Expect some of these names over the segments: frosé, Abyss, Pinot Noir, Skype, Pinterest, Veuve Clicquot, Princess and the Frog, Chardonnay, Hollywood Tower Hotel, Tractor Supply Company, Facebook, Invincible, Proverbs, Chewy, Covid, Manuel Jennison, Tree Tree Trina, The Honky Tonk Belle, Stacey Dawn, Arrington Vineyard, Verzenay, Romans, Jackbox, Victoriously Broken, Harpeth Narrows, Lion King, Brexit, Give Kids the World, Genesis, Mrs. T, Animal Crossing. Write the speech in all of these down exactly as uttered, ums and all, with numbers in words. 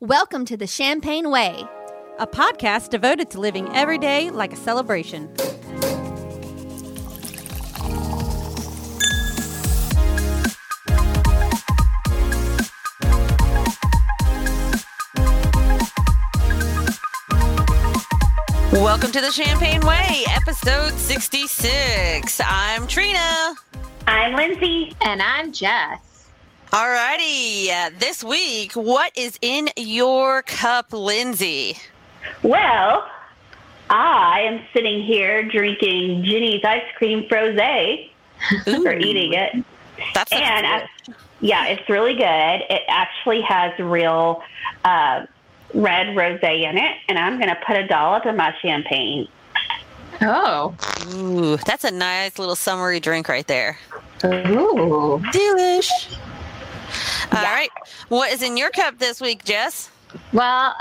Welcome to the Champagne Way, a podcast devoted to living every day like a celebration. Welcome to the Champagne Way, episode sixty-six. I'm Trina. I'm Lindsay. And I'm Jess. All righty. Uh, this week, what is in your cup, Lindsay? Well, I am sitting here drinking Ginny's ice cream frosé, or eating it. That's and I, yeah, it's really good. It actually has real uh, red rosé in it, and I'm going to put a dollop in my champagne. Oh. Ooh, that's a nice little summery drink right there. Ooh. Delish. All yeah. right. What is in your cup this week, Jess? Well, uh,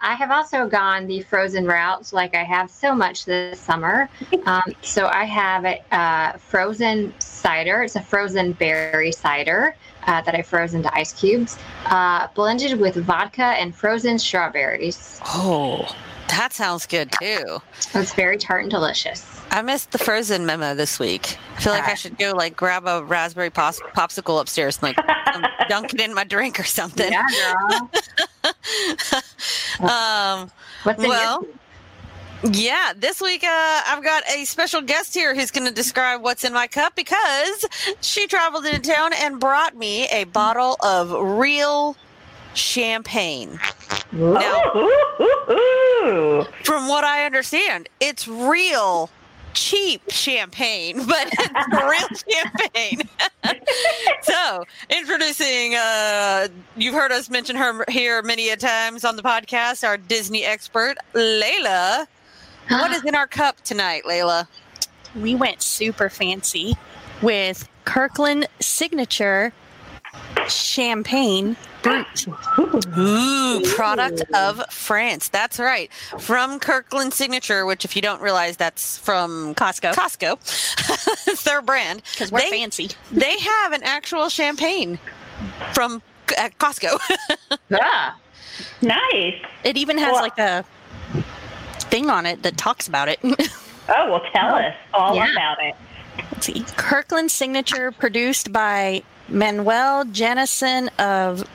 I have also gone the frozen route, like I have so much this summer. Um, so I have a uh, frozen cider. It's a frozen berry cider uh, that I froze into ice cubes, uh, blended with vodka and frozen strawberries. Oh, that sounds good, too. It's very tart and delicious. I missed the frozen memo this week. I feel like uh, I should go, like, grab a raspberry pos- popsicle upstairs and, like, dunk it in my drink or something. Yeah, girl. um, What's in well, your- yeah, this week uh, I've got a special guest here who's going to describe what's in my cup because she traveled into town and brought me a bottle of real champagne. Now, from what I understand, it's real cheap champagne, but it's real champagne. So, introducing, uh, you've heard us mention her here many a times on the podcast, our Disney expert, Layla. What is in our cup tonight, Layla? We went super fancy with Kirkland Signature Champagne. Ooh, product of France. That's right. From Kirkland Signature, which if you don't realize, that's from Costco. Costco. It's their brand. Because we're they, fancy. They have an actual champagne from uh, Costco. Yeah. Nice. It even has well, like a thing on it that talks about it. Oh, well, tell oh. us all yeah. about it. Let's see. Kirkland Signature, produced by Manuel Jennison of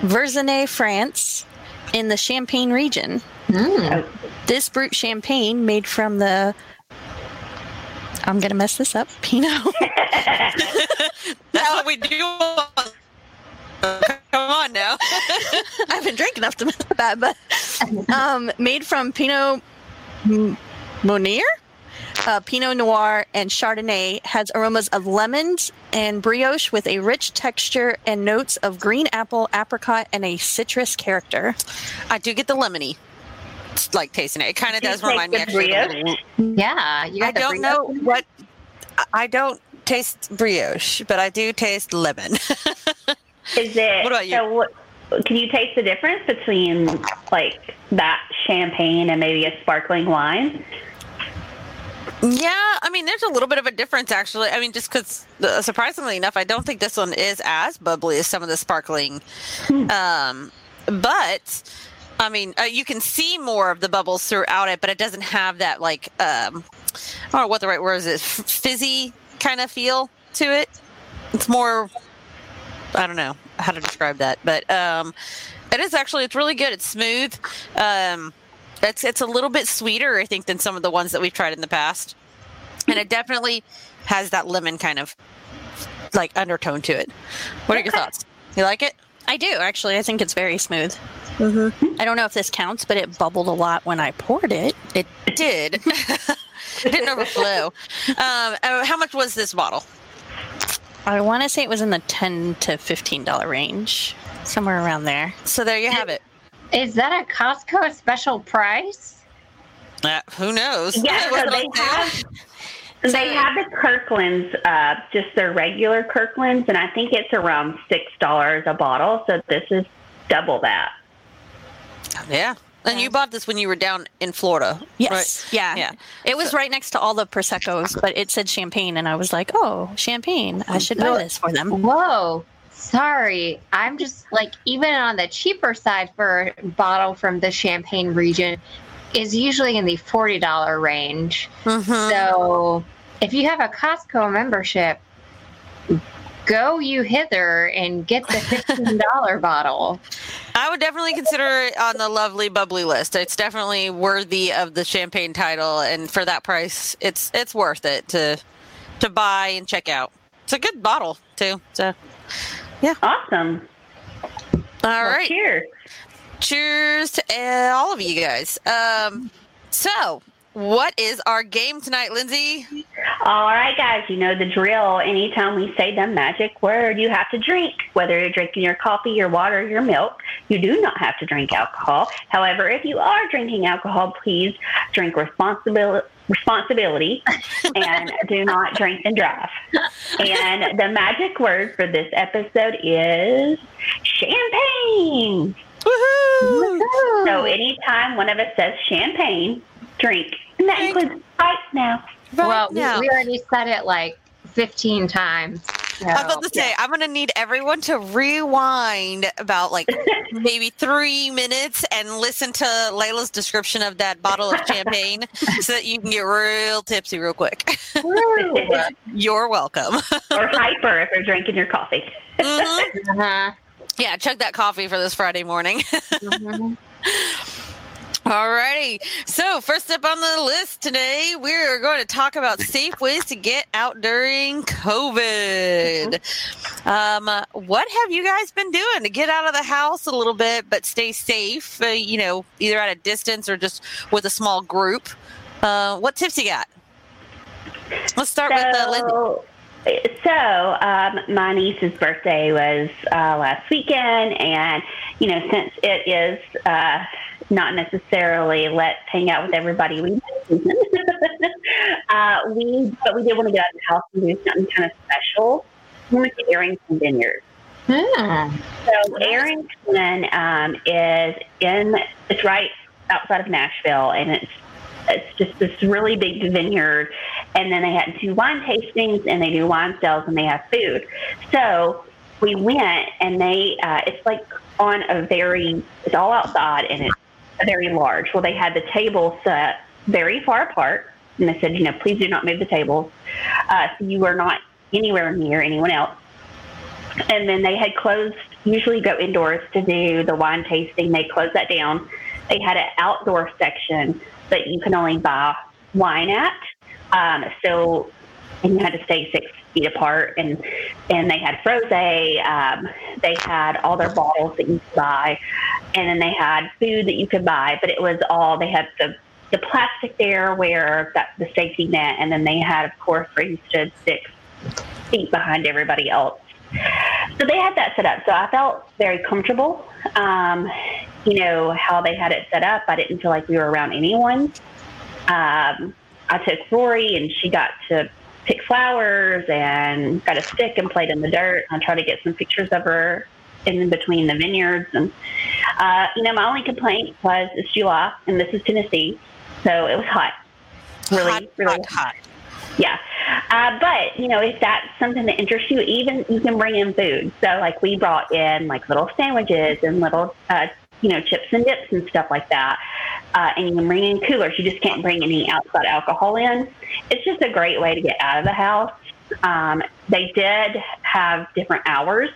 Verzenay, France, in the Champagne region. Mm. This brut champagne made from the, I'm going to mess this up, Pinot. That's what we do. Come on now. I haven't drank enough to mess with that, but um, made from Pinot Noir, uh, Pinot Noir, and Chardonnay, has aromas of lemons and brioche with a rich texture and notes of green apple, apricot, and a citrus character. I do get the lemony, it's like tasting it. It kind of does remind me actually. Yeah, you got I the don't brioche. know what I don't taste brioche, but I do taste lemon. Is it? What about you? So what, can you taste the difference between like that champagne and maybe a sparkling wine? Yeah, I mean, there's a little bit of a difference, actually. I mean, just because, uh, surprisingly enough, I don't think this one is as bubbly as some of the sparkling. Hmm. Um, but, I mean, uh, you can see more of the bubbles throughout it, but it doesn't have that, like, um, I don't know what the right word is, it fizzy kind of feel to it. It's more, I don't know how to describe that. But um, it is actually, it's really good. It's smooth. Um It's, it's a little bit sweeter, I think, than some of the ones that we've tried in the past. And it definitely has that lemon kind of, like, undertone to it. What are your thoughts? You like it? I do, actually. I think it's very smooth. Mm-hmm. I don't know if this counts, but it bubbled a lot when I poured it. It did. It didn't overflow. Um, how much was this bottle? I want to say it was in the ten to fifteen dollars range, somewhere around there. So there you have it. Is that a Costco special price? Uh, who knows? Yeah, so they have they have the Kirklands, uh, just their regular Kirklands, and I think it's around six dollars a bottle. So this is double that. Yeah, and you bought this when you were down in Florida. Yes, right? yeah, yeah. It was so. right next to all the Prosecco's, but it said champagne, and I was like, "Oh, champagne! I should buy this for them." Whoa. sorry, I'm just like, even on the cheaper side for a bottle from the Champagne region is usually in the forty dollars range. Mm-hmm. So if you have a Costco membership, go you hither and get the fifteen dollars bottle. I would definitely consider it on the lovely bubbly list. It's definitely worthy of the Champagne title, and for that price, it's it's worth it to to buy and check out. It's a good bottle too. So, yeah, awesome. All well, right, cheers, cheers to uh, all of you guys. Um, so. What is our game tonight, Lindsay? All right, guys. You know the drill. Anytime we say the magic word, you have to drink. Whether you're drinking your coffee, your water, your milk, you do not have to drink alcohol. However, if you are drinking alcohol, please drink responsibil- responsibility and do not drink and drive. And the magic word for this episode is champagne. Woohoo! Woohoo. So anytime one of us says champagne, drink. And that drink. Includes right now. Right well, now. We, we already said it like fifteen times. So. I was about to say, yeah. I'm going to need everyone to rewind about like maybe three minutes and listen to Layla's description of that bottle of champagne so that you can get real tipsy real quick. You're welcome. Or hyper if you're drinking your coffee. Mm-hmm. Uh-huh. Yeah, chug that coffee for this Friday morning. Mm-hmm. Alrighty, so first up on the list today, we're going to talk about safe ways to get out during COVID. Um, what have you guys been doing to get out of the house a little bit, but stay safe, uh, you know, either at a distance or just with a small group? Uh, what tips you got? Let's start so, with uh, Linda. So, um, my niece's birthday was uh, last weekend, and, you know, since it is uh, not necessarily let's hang out with everybody we know, uh, we, but we did want to get out of the house and do something kind of special. We went to Arrington Vineyard. Hmm. So, Arrington um, is in, it's right outside of Nashville, and it's It's just this really big vineyard, and then they had two wine tastings, and they do wine sales, and they have food. So we went, and they uh, it's like on a very it's all outside, and it's very large. Well, they had the tables set very far apart, and they said, you know, please do not move the tables, uh, so you are not anywhere near anyone else. And then they had closed. Usually, go indoors to do the wine tasting. They closed that down. They had an outdoor section that you can only buy wine at. Um, so and you had to stay six feet apart. And, and they had frosé. Um, they had all their bottles that you could buy. And then they had food that you could buy. But it was all, they had the, the plastic there where that, the safety net. And then they had, of course, where you stood six feet behind everybody else. So they had that set up. So I felt very comfortable. Um, you know, how they had it set up. I didn't feel like we were around anyone. Um, I took Rory, and she got to pick flowers and got a stick and played in the dirt. I tried to get some pictures of her in between the vineyards. And, uh, you know, my only complaint was it's July, and this is Tennessee, so it was hot. Really, hot, really hot. hot. Yeah. Uh, but, you know, if that's something that interests you, even you can bring in food. So, like, we brought in, like, little sandwiches and little, uh, you know, chips and dips and stuff like that. Uh, and you can bring in coolers. You just can't bring any outside alcohol in. It's just a great way to get out of the house. Um, they did have different hours.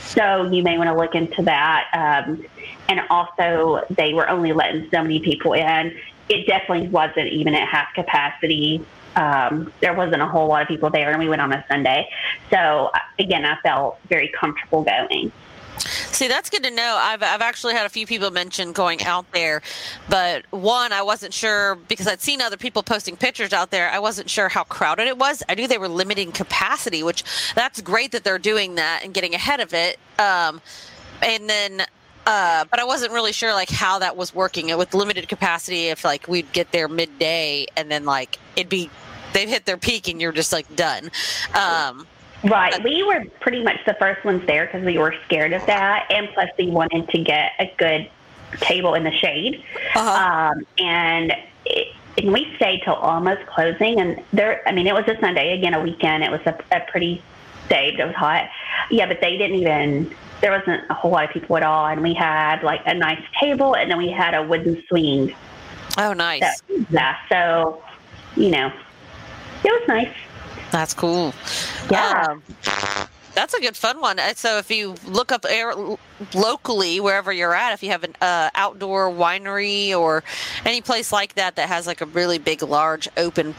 So you may want to look into that. Um, and also, they were only letting so many people in. It definitely wasn't even at half capacity. Um, there wasn't a whole lot of people there, and we went on a Sunday. So, again, I felt very comfortable going. See, that's good to know. I've I've actually had a few people mention going out there, but one, I wasn't sure because I'd seen other people posting pictures out there. I wasn't sure how crowded it was. I knew they were limiting capacity, which that's great that they're doing that and getting ahead of it. Um, and then, uh, but I wasn't really sure like how that was working with limited capacity. If like we'd get there midday and then like it'd be they've hit their peak and you're just like done. Um, Right. We were pretty much the first ones there because we were scared of that. And plus, we wanted to get a good table in the shade. Uh-huh. Um, and, it, and we stayed till almost closing. And there, I mean, it was a Sunday, again, a weekend. It was a, a pretty stayed. It was hot. Yeah, but they didn't even, there wasn't a whole lot of people at all. And we had like a nice table, and then we had a wooden swing. Oh, nice. That, yeah. So, you know, it was nice. That's cool. Yeah. Um, that's a good fun one. So if you look up air, locally, wherever you're at, if you have an uh, outdoor winery or any place like that that has like a really big, large, open,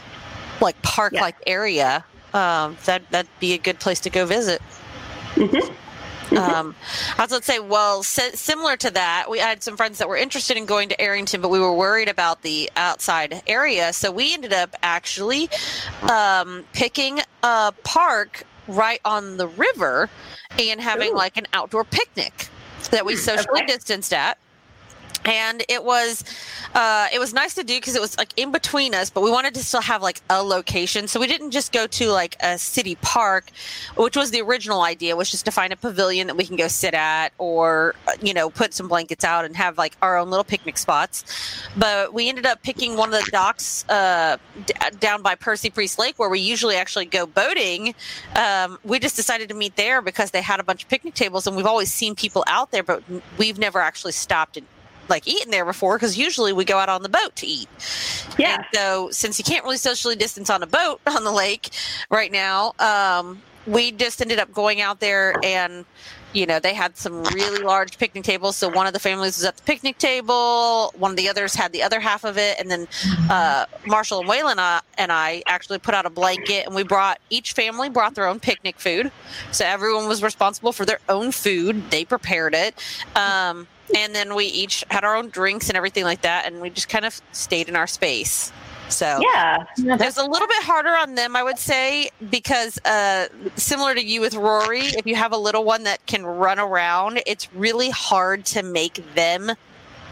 like park-like yeah. area, um, that, that'd be a good place to go visit. Mm-hmm. Mm-hmm. Um, I was going to say, well, si- similar to that, we had some friends that were interested in going to Arrington, but we were worried about the outside area. So we ended up actually um, picking a park right on the river and having Ooh. like an outdoor picnic that we socially okay. distanced at. And it was, uh, it was nice to do because it was like in between us, but we wanted to still have like a location. So we didn't just go to like a city park, which was the original idea, was just to find a pavilion that we can go sit at or, you know, put some blankets out and have like our own little picnic spots. But we ended up picking one of the docks, uh, d- down by Percy Priest Lake, where we usually actually go boating. Um, we just decided to meet there because they had a bunch of picnic tables, and we've always seen people out there, but we've never actually stopped and like eating there before, because usually we go out on the boat to eat. Yeah. And so since you can't really socially distance on a boat on the lake right now, um, we just ended up going out there, and you know, they had some really large picnic tables. So one of the families was at the picnic table, one of the others had the other half of it, and then uh, Marshall and Waylon and I, and I actually put out a blanket, and we brought each family brought their own picnic food. So everyone was responsible for their own food. They prepared it. Um, And then we each had our own drinks and everything like that, and we just kind of stayed in our space. So yeah, it was a little bit harder on them, I would say, because uh, similar to you with Rory, if you have a little one that can run around, it's really hard to make them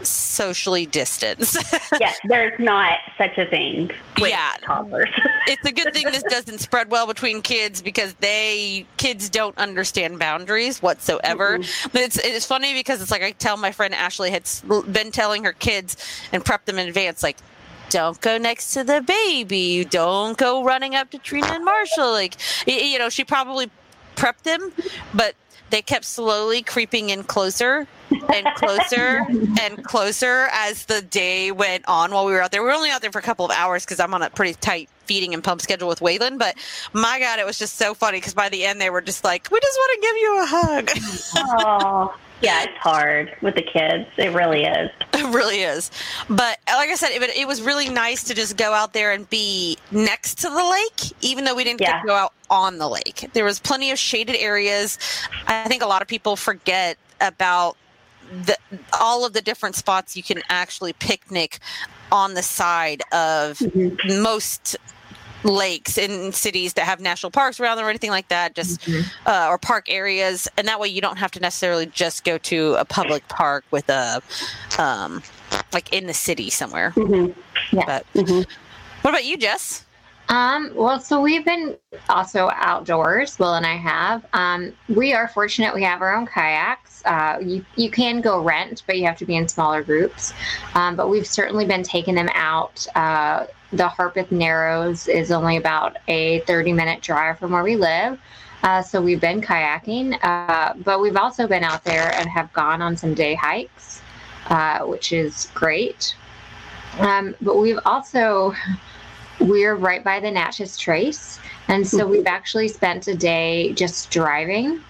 socially distance. Yeah, there's not such a thing with yeah. toddlers. It's a good thing this doesn't spread well between kids, because they kids don't understand boundaries whatsoever. Mm-hmm. But it's it's funny because it's like I tell my friend Ashley had been telling her kids and prepped them in advance, like, don't go next to the baby, don't go running up to Trina and Marshall. Like, you know, she probably prepped them, but they kept slowly creeping in closer and closer and closer as the day went on while we were out there. We were only out there for a couple of hours because I'm on a pretty tight feeding and pump schedule with Waylon, but my God, it was just so funny because by the end they were just like, we just want to give you a hug. Oh, yeah, it's hard with the kids. It really is. It really is. But like I said, it, it was really nice to just go out there and be next to the lake, even though we didn't yeah. get to go out on the lake. There was plenty of shaded areas. I think a lot of people forget about the, all of the different spots you can actually picnic on the side of mm-hmm. most lakes in cities that have national parks around them or anything like that, just mm-hmm. uh, or park areas. And that way you don't have to necessarily just go to a public park with a um, like in the city somewhere. Mm-hmm. Yeah. But mm-hmm. What about you, Jess? Um, well, so we've been also outdoors, Will and I have. Um, we are fortunate we have our own kayaks. Uh, you, you can go rent, but you have to be in smaller groups. Um, but we've certainly been taking them out. Uh, the Harpeth Narrows is only about a thirty-minute drive from where we live. Uh, so we've been kayaking, uh, but we've also been out there and have gone on some day hikes, uh, which is great. Um, but we've also... We're right by the Natchez Trace, and so we've actually spent a day just driving,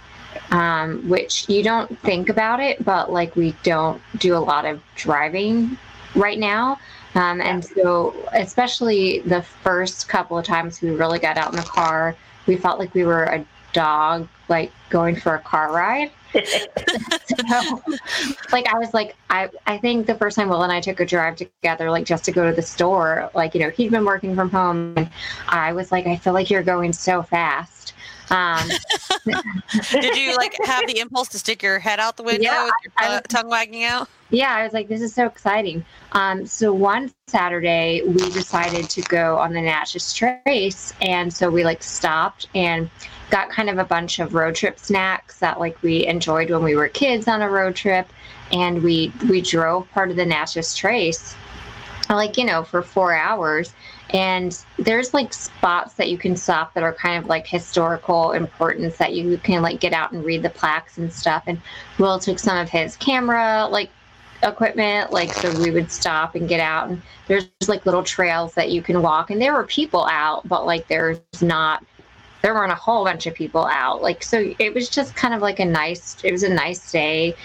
um, which you don't think about it, but like we don't do a lot of driving right now. Um, and so especially the first couple of times we really got out in the car, we felt like we were a dog, like going for a car ride. So, like I was like I I think the first time Will and I took a drive together, like just to go to the store, like, you know, he'd been working from home, and I was like, I feel like you're going so fast. Um, did you like have the impulse to stick your head out the window yeah, with your I, I was, tongue wagging out? Yeah, I was like, this is so exciting. Um, so one Saturday we decided to go on the Natchez Trace, and so we like stopped and got kind of a bunch of road trip snacks that like we enjoyed when we were kids on a road trip. And we, we drove part of the Natchez Trace, like, you know, for four hours. And there's like spots that you can stop that are kind of like historical importance that you can like get out and read the plaques and stuff. And Will took some of his camera like equipment, like, so we would stop and get out. And there's just like little trails that you can walk. And there were people out, but like there's not, there weren't a whole bunch of people out. Like, so it was just kind of like a nice, it was a nice day.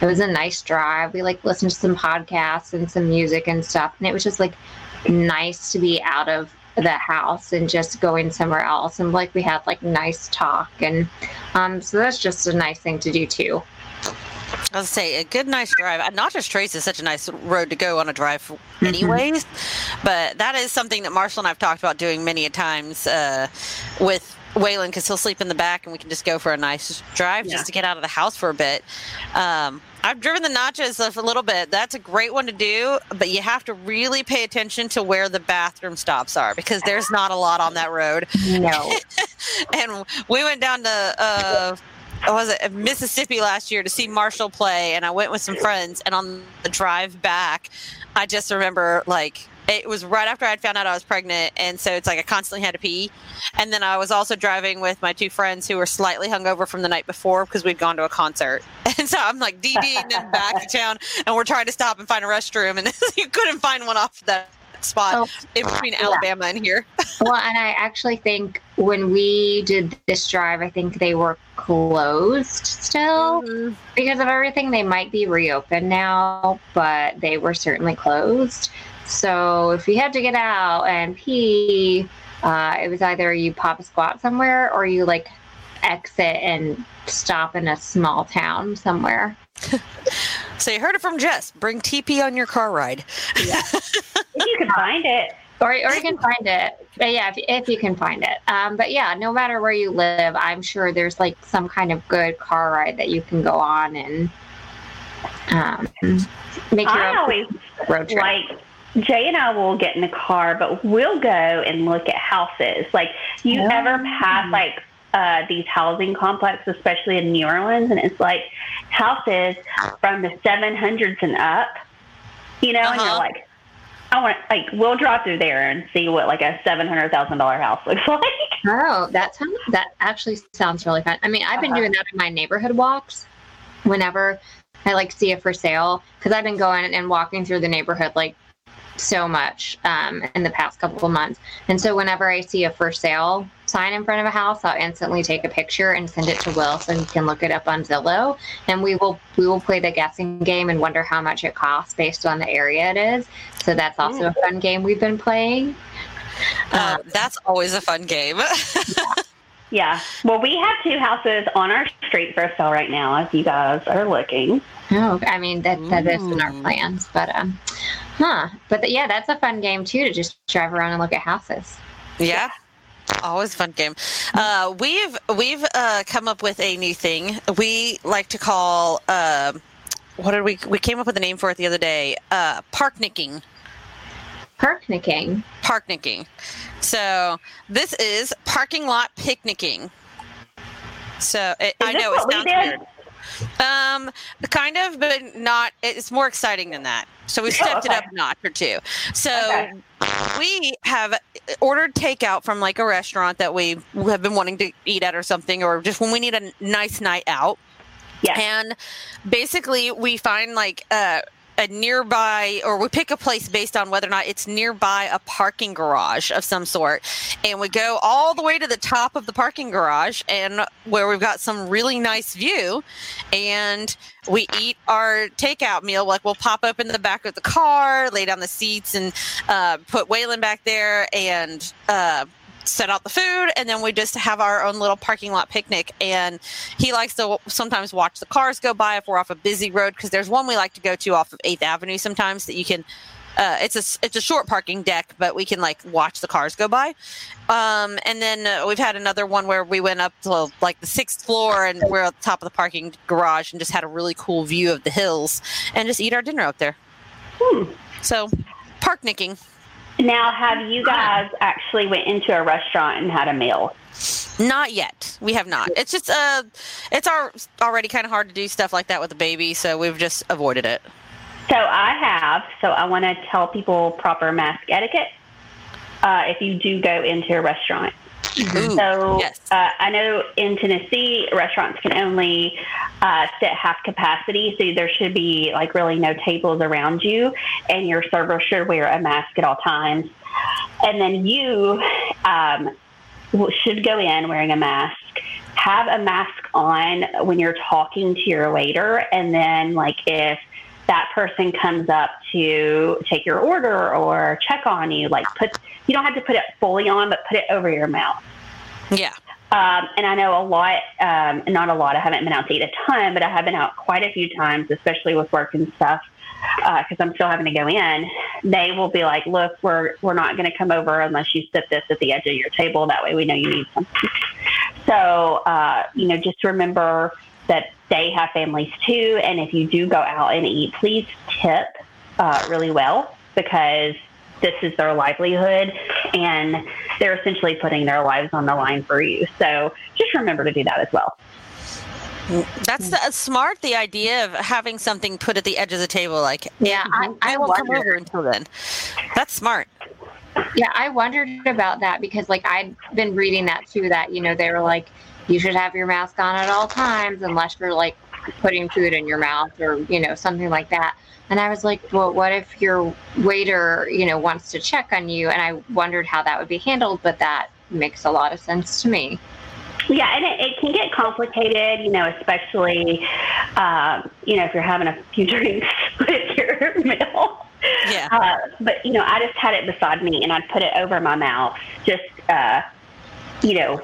It was a nice drive. We like listened to some podcasts and some music and stuff. And it was just like nice to be out of the house and just going somewhere else. And like we had like nice talk, and um so that's just a nice thing to do too. I was say a good nice drive. Natchez Trace is such a nice road to go on a drive anyways. Mm-hmm. But that is something that Marshall and I've talked about doing many a times uh with Waylon, because he'll sleep in the back and we can just go for a nice drive. Yeah. Just to get out of the house for a bit. um I've driven the Natchez for a little bit. That's a great one to do, but you have to really pay attention to where the bathroom stops are, because there's not a lot on that road. No. And we went down to uh, was it Mississippi last year to see Marshall play, and I went with some friends. And on the drive back, I just remember like it was right after I'd found out I was pregnant, and so it's like I constantly had to pee. And then I was also driving with my two friends who were slightly hungover from the night before because we'd gone to a concert. And so I'm like D D'ing them back to town, and we're trying to stop and find a restroom, and you couldn't find one off that spot oh, in between yeah. Alabama and here. Well, and I actually think when we did this drive, I think they were closed still. Mm-hmm. Because of everything. They might be reopened now, but they were certainly closed. So if you had to get out and pee, uh, it was either you pop a squat somewhere or you like exit and stop in a small town somewhere. So you heard it from Jess. Bring T P on your car ride. Yeah. If you can find it. Or, or you can find it. But yeah, if, if you can find it. Um, but yeah, no matter where you live, I'm sure there's like some kind of good car ride that you can go on and um, make your I always road trip. Like- Jay and I will get in the car, but we'll go and look at houses. Like, you oh. ever pass, like, uh, these housing complexes, especially in New Orleans, and it's, like, houses from the seven hundreds and up, you know, uh-huh. and you're like, I want to, like, we'll drive through there and see what, like, a seven hundred thousand dollars house looks like. Oh, that sounds, that actually sounds really fun. I mean, I've been uh-huh. doing that in my neighborhood walks whenever I, like, see it for sale, because I've been going and walking through the neighborhood, like, so much um in the past couple of months. And so whenever I see a for sale sign in front of a house, I'll instantly take a picture and send it to Will so he can look it up on Zillow, and we will we will play the guessing game and wonder how much it costs based on the area it is. So that's also yeah. a fun game we've been playing. Uh, um, that's always a fun game. yeah. yeah well we have two houses on our street for sale right now if you guys are looking. Oh, I mean, that that is in our plans, but um, huh? But the, yeah, that's a fun game too, to just drive around and look at houses. Yeah, always a fun game. Uh, we've we've uh, come up with a new thing we like to call. Uh, what did we we came up with a name for it the other day? Uh, parknicking. Parknicking. Parknicking. So this is parking lot picnicking. So it, I know it sounds weird. Um, kind of, but not, it's more exciting than that. So we stepped oh, okay. it up a notch or two. So okay. we have ordered takeout from like a restaurant that we have been wanting to eat at or something, or just when we need a nice night out. Yeah. And basically we find like, uh, a nearby, or we pick a place based on whether or not it's nearby a parking garage of some sort, and we go all the way to the top of the parking garage, and where we've got some really nice view, and we eat our takeout meal. Like, we'll pop up in the back of the car, lay down the seats, and uh, put Waylon back there, and uh, set out the food, and then we just have our own little parking lot picnic. And he likes to sometimes watch the cars go by if we're off a busy road, because there's one we like to go to off of eighth Avenue sometimes that you can uh it's a it's a short parking deck, but we can like watch the cars go by. Um and then uh, we've had another one where we went up to like the sixth floor, and we're at the top of the parking garage and just had a really cool view of the hills and just eat our dinner up there. hmm. So parknicking. Now, have you guys actually went into a restaurant and had a meal? Not yet. We have not. It's just, uh, it's our, already kind of hard to do stuff like that with a baby, so we've just avoided it. So I have. So I want to tell people proper mask etiquette. uh, if you do go into a restaurant. Mm-hmm. So yes. uh, I know in Tennessee, restaurants can only uh, sit half capacity. So there should be like really no tables around you, and your server should wear a mask at all times. And then you um, should go in wearing a mask, have a mask on when you're talking to your waiter. And then like if that person comes up to take your order or check on you, like put, you don't have to put it fully on, but put it over your mouth. Yeah. Um, and I know a lot, um, not a lot, I haven't been out to eat a ton, but I have been out quite a few times, especially with work and stuff, because uh, I'm still having to go in. They will be like, look, we're we're not going to come over unless you sit this at the edge of your table. That way we know you need something. So, uh, you know, just remember that they have families too. And if you do go out and eat, please tip uh, really well, because this is their livelihood and they're essentially putting their lives on the line for you. So just remember to do that as well. That's the, uh, smart, the idea of having something put at the edge of the table. Like, yeah, I, I won't come over until then. That's smart. Yeah, I wondered about that because, like, I'd been reading that too, that, you know, they were like, you should have your mask on at all times unless you're, like, putting food in your mouth or, you know, something like that. And I was like, well, what if your waiter, you know, wants to check on you? And I wondered how that would be handled, but that makes a lot of sense to me. Yeah, and it, it can get complicated, you know, especially, um, you know, if you're having a few drinks with your meal. Yeah. Uh, but, you know, I just had it beside me, and I'd put it over my mouth, just, uh, you know,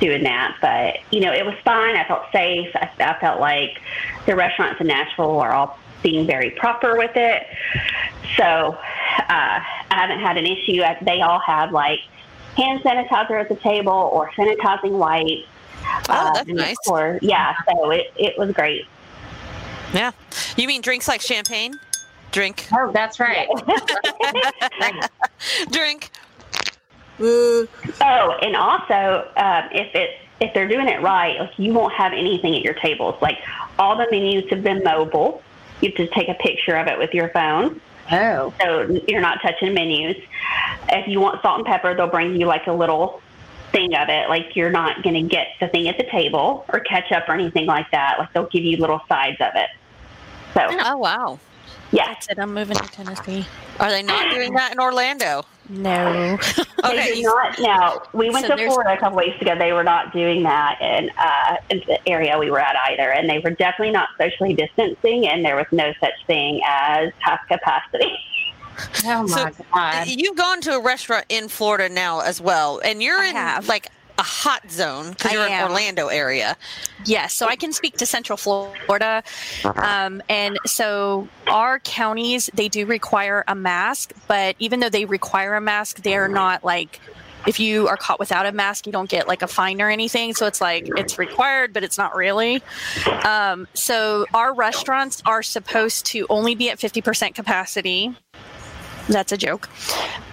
doing that. But, you know, it was fine. I felt safe. I, I felt like the restaurants in Nashville are all being very proper with it. So uh, I haven't had an issue. They all have, like, hand sanitizer at the table or sanitizing wipes. Oh, that's uh, nice. Or, yeah, so it, it was great. Yeah. You mean drinks like champagne? Drink. Oh, that's right. Drink. Woo. Oh, and also, um, if it if they're doing it right, like, you won't have anything at your tables. Like, all the menus have been mobile. You have to take a picture of it with your phone. Oh. So you're not touching menus. If you want salt and pepper, they'll bring you like a little thing of it. Like, you're not going to get the thing at the table or ketchup or anything like that. Like, they'll give you little sides of it. So. Oh, wow. Yeah. That's it. I'm moving to Tennessee. Are they not doing that in Orlando? No. Okay. They do not now. We went so to Florida a couple weeks ago. They were not doing that in, uh, in the area we were at either. And they were definitely not socially distancing, and there was no such thing as half capacity. Oh, my so God. You've gone to a restaurant in Florida now as well, and you're I in, have. like, a hot zone because you're in Orlando area. Yes, so I can speak to Central Florida. Um, and so our counties, they do require a mask, but even though they require a mask, they're not like, if you are caught without a mask, you don't get like a fine or anything. So it's like, it's required, but it's not really. Um, so our restaurants are supposed to only be at fifty percent capacity. That's a joke.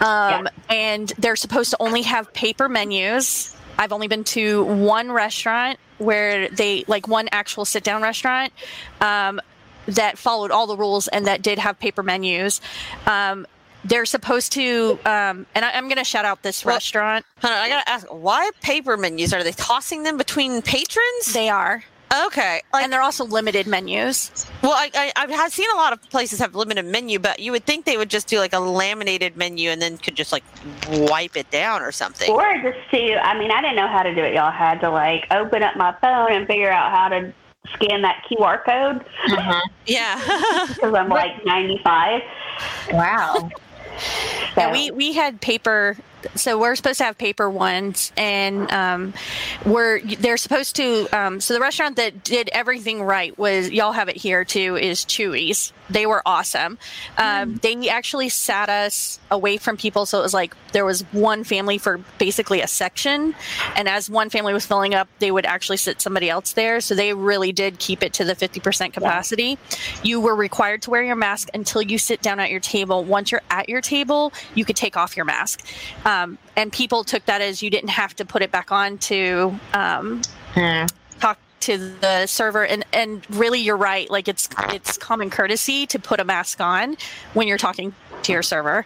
Um, yeah. And they're supposed to only have paper menus. I've only been to one restaurant where they, like one actual sit-down restaurant um, that followed all the rules and that did have paper menus. Um, they're supposed to, um, and I, I'm going to shout out this well, restaurant. Hold on, I got to ask, why paper menus? Are they tossing them between patrons? They are. Okay. Like, and they're also limited menus. Well, I, I, I've have seen a lot of places have limited menu, but you would think they would just do like a laminated menu and then could just like wipe it down or something. Or just do, I mean, I didn't know how to do it. Y'all had to like open up my phone and figure out how to scan that Q R code. Uh-huh. Yeah. Because I'm like ninety-five. Wow. So. Yeah, we, we had paper. So we're supposed to have paper ones, and um, we're they're supposed to. Um, so the restaurant that did everything right was y'all have it here too. Is Chewy's? They were awesome. Um, mm. They actually sat us away from people, so it was like there was one family for basically a section, and as one family was filling up, they would actually sit somebody else there. So they really did keep it to the fifty percent capacity. Yeah. You were required to wear your mask until you sit down at your table. Once you're at your table, you could take off your mask. Um, Um, and people took that as you didn't have to put it back on to um, yeah. talk to the server. And, and really, you're right. Like, it's it's common courtesy to put a mask on when you're talking to your server.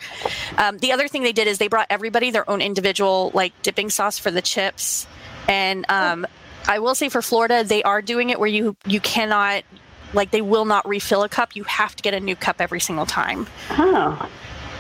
Um, the other thing they did is they brought everybody their own individual, like, dipping sauce for the chips. And um, I will say for Florida, they are doing it where you, you cannot, like, they will not refill a cup. You have to get a new cup every single time. Oh.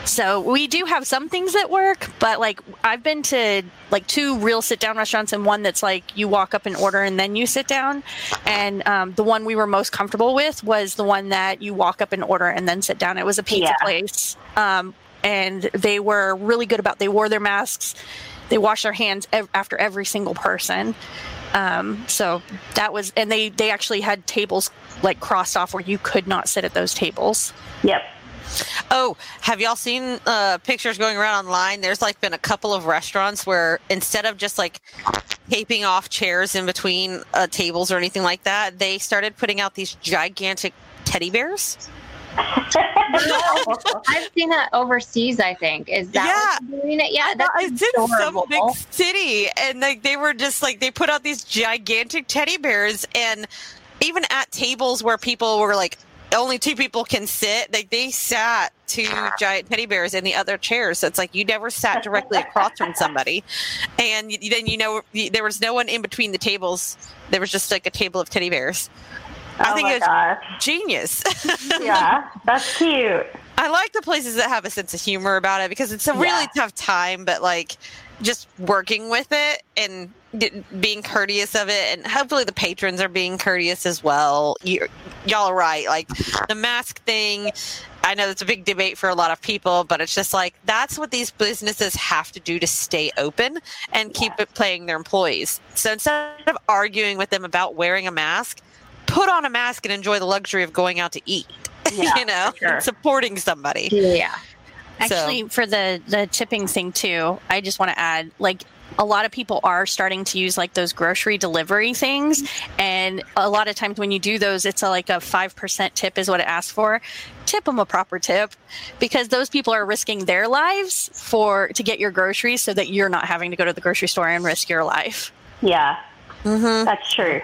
So we do have some things that work, but, like, I've been to, like, two real sit-down restaurants and one that's, like, you walk up and order and then you sit down. And um, the one we were most comfortable with was the one that you walk up and order and then sit down. It was a pizza yeah. place. Um, and they were really good about, they wore their masks. They washed their hands ev- after every single person. Um, so that was, and they, they actually had tables, like, crossed off where you could not sit at those tables. Yep. Oh, have y'all seen uh, pictures going around online? There's, like, been a couple of restaurants where instead of just, like, taping off chairs in between uh, tables or anything like that, they started putting out these gigantic teddy bears. I've seen that overseas, I think. Is that yeah. what doing it? Yeah, that's it's in some big city, and, like, they were just, like, they put out these gigantic teddy bears, and even at tables where people were, like, only two people can sit. Like, they sat two giant teddy bears in the other chairs. So it's like you never sat directly across from somebody. And then, you know, there was no one in between the tables. There was just, like, a table of teddy bears. I oh think it's gosh. genius. Yeah, that's cute. I like the places that have a sense of humor about it because it's a really yeah. tough time, but, like, just working with it and being courteous of it, and hopefully the patrons are being courteous as well. You're, y'all are right. Like, the mask thing, I know that's a big debate for a lot of people, but it's just like that's what these businesses have to do to stay open and keep yeah. it paying their employees. So instead of arguing with them about wearing a mask, put on a mask and enjoy the luxury of going out to eat, yeah, you know, sure. and supporting somebody. Yeah. Actually, so. for the, the tipping thing, too, I just want to add, like, a lot of people are starting to use, like, those grocery delivery things. And a lot of times when you do those, it's a, like a five percent tip is what it asks for. Tip them a proper tip because those people are risking their lives for to get your groceries so that you're not having to go to the grocery store and risk your life. Yeah, mm-hmm. That's true.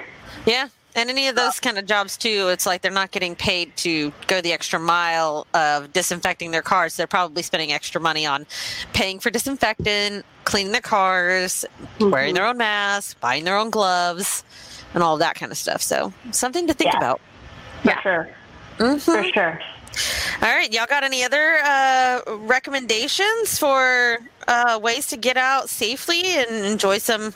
Yeah. And any of those kind of jobs, too, it's like they're not getting paid to go the extra mile of disinfecting their cars. They're probably spending extra money on paying for disinfectant, cleaning their cars, mm-hmm. wearing their own masks, buying their own gloves, and all of that kind of stuff. So something to think yeah. about. For yeah. sure. Mm-hmm. For sure. All right. Y'all got any other uh, recommendations for uh, ways to get out safely and enjoy some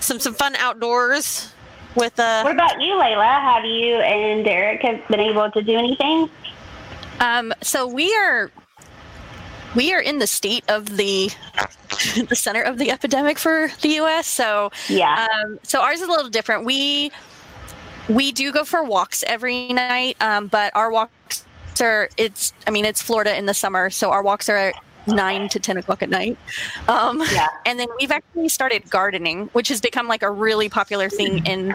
some, some fun outdoors? With, uh, what about you, Layla? Have you and Derek have been able to do anything? Um, so we are we are in the state of the the center of the epidemic for the U S So yeah, um, so ours is a little different. We we do go for walks every night, um, but our walks are it's I mean it's Florida in the summer, so our walks are. nine to ten o'clock at night. Um, yeah. And then we've actually started gardening, which has become like a really popular thing in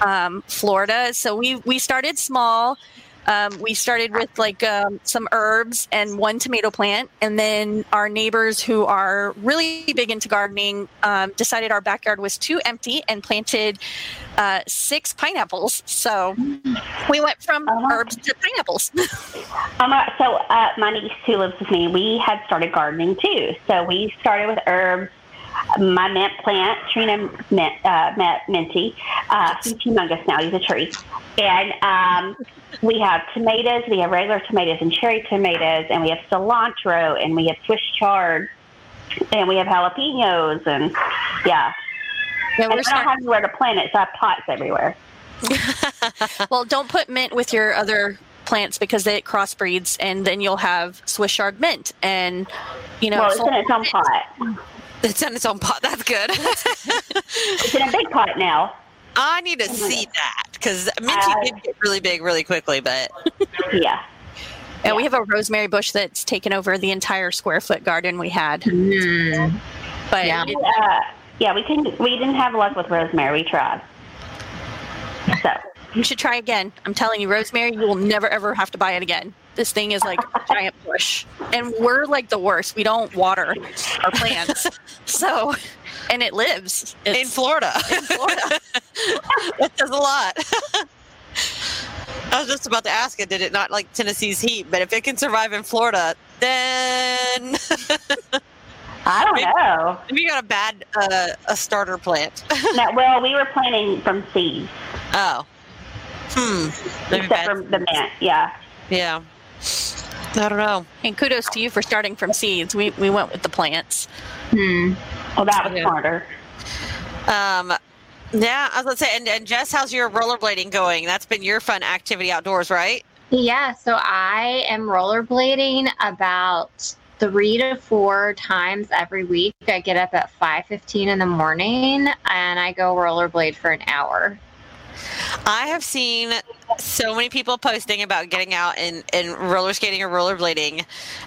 um, Florida. So we, we started small. Um, we started with like um, some herbs and one tomato plant. And then our neighbors who are really big into gardening um, decided our backyard was too empty and planted uh, six pineapples. So we went from um, herbs to pineapples. um, so uh, my niece who lives with me, we had started gardening too. So we started with herbs. My mint plant, Trina mint, uh, Minty, uh, he's humongous now, he's a tree. And um, we have tomatoes, we have regular tomatoes and cherry tomatoes, and we have cilantro, and we have Swiss chard, and we have jalapenos, and yeah. yeah and I don't have anywhere to plant it, so I have pots everywhere. Well, don't put mint with your other plants because it crossbreeds, and then you'll have Swiss chard mint, and, you know. Well, it's in its own pot. It's in its own pot. That's good. It's in a big pot now. I need to see that because Minty uh, did get really big really quickly, but yeah. And yeah. we have a rosemary bush that's taken over the entire square foot garden we had. Mm. But yeah, it, uh, yeah, we couldn't. We didn't have luck with rosemary. We tried. So you should try again. I'm telling you, rosemary, you will never ever have to buy it again. This thing is like a giant bush, and we're like the worst. We don't water our plants. So, and it lives it's, in Florida. In Florida. That does a lot. I was just about to ask it, did it not like Tennessee's heat? But if it can survive in Florida, then I don't maybe, know. Maybe you got a bad uh, a starter plant. No, well, we were planting from seeds. Oh. Hmm. Maybe Except from the mint, yeah. Yeah. I don't know. And kudos to you for starting from seeds. We we went with the plants. Hmm. Well, that was yeah. smarter. Um, yeah, I was going to say, and, and Jess, how's your rollerblading going? That's been your fun activity outdoors, right? Yeah, so I am rollerblading about three to four times every week. I get up at five fifteen in the morning, and I go rollerblade for an hour. I have seen so many people posting about getting out and, and roller skating or rollerblading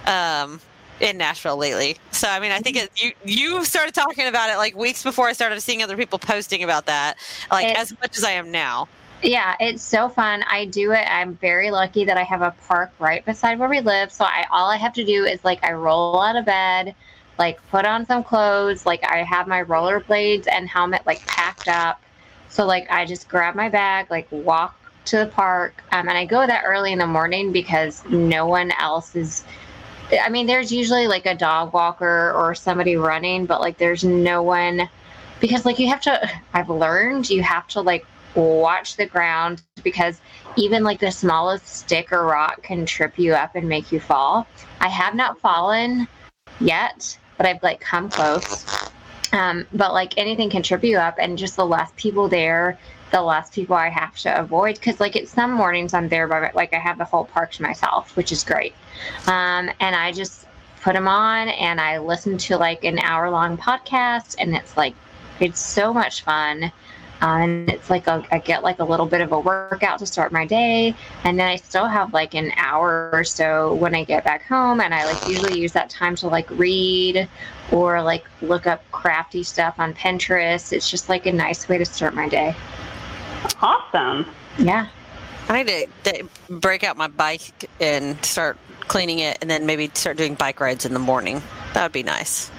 um, in Nashville lately. So, I mean, I think it, you you started talking about it like weeks before I started seeing other people posting about that, like it, as much as I am now. Yeah, it's so fun. I do it. I'm very lucky that I have a park right beside where we live. So I all I have to do is like I roll out of bed, like put on some clothes, like I have my rollerblades and helmet like packed up. So, like, I just grab my bag, like, walk to the park, um, and I go that early in the morning because no one else is, I mean, there's usually, like, a dog walker or somebody running, but, like, there's no one, because, like, you have to, I've learned you have to, like, watch the ground because even, like, the smallest stick or rock can trip you up and make you fall. I have not fallen yet, but I've, like, come close. Um, but like anything can trip you up, and just the less people there, the less people I have to avoid. Because like it's some mornings I'm there, by like I have the whole park to myself, which is great. Um, and I just put them on, and I listen to like an hour long podcast, and it's like it's so much fun. Uh, and it's like a, I get like a little bit of a workout to start my day, and then I still have like an hour or so when I get back home, and I like usually use that time to like read or like look up crafty stuff on Pinterest. It's just like a nice way to start my day. Awesome. Yeah. I need to break out my bike and start cleaning it, and then maybe start doing bike rides in the morning. That would be nice.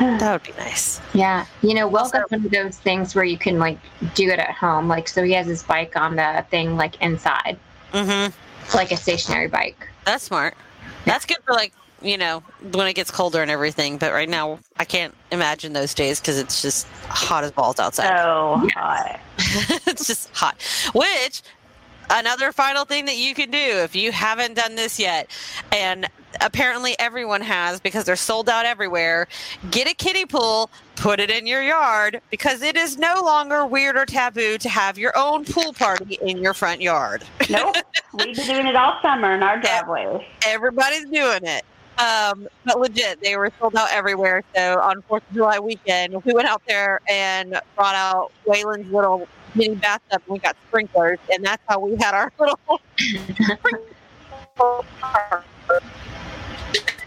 That would be nice. Yeah. You know, Will's got one of those things where you can, like, do it at home. Like, so he has his bike on the thing, like, inside. Mm-hmm. Like a stationary bike. That's smart. Yeah. That's good for, like, you know, when it gets colder and everything. But right now, I can't imagine those days because it's just hot as balls outside. So hot. It's just hot. Which, another final thing that you can do if you haven't done this yet, and apparently everyone has because they're sold out everywhere, get a kiddie pool, put it in your yard, because it is no longer weird or taboo to have your own pool party in your front yard. Nope. We've been doing it all summer in our driveway. Everybody's doing it. Um, but legit, they were sold out everywhere. So on fourth of July weekend, we went out there and brought out Waylon's little mini bathtub, and we got sprinklers, and that's how we had our little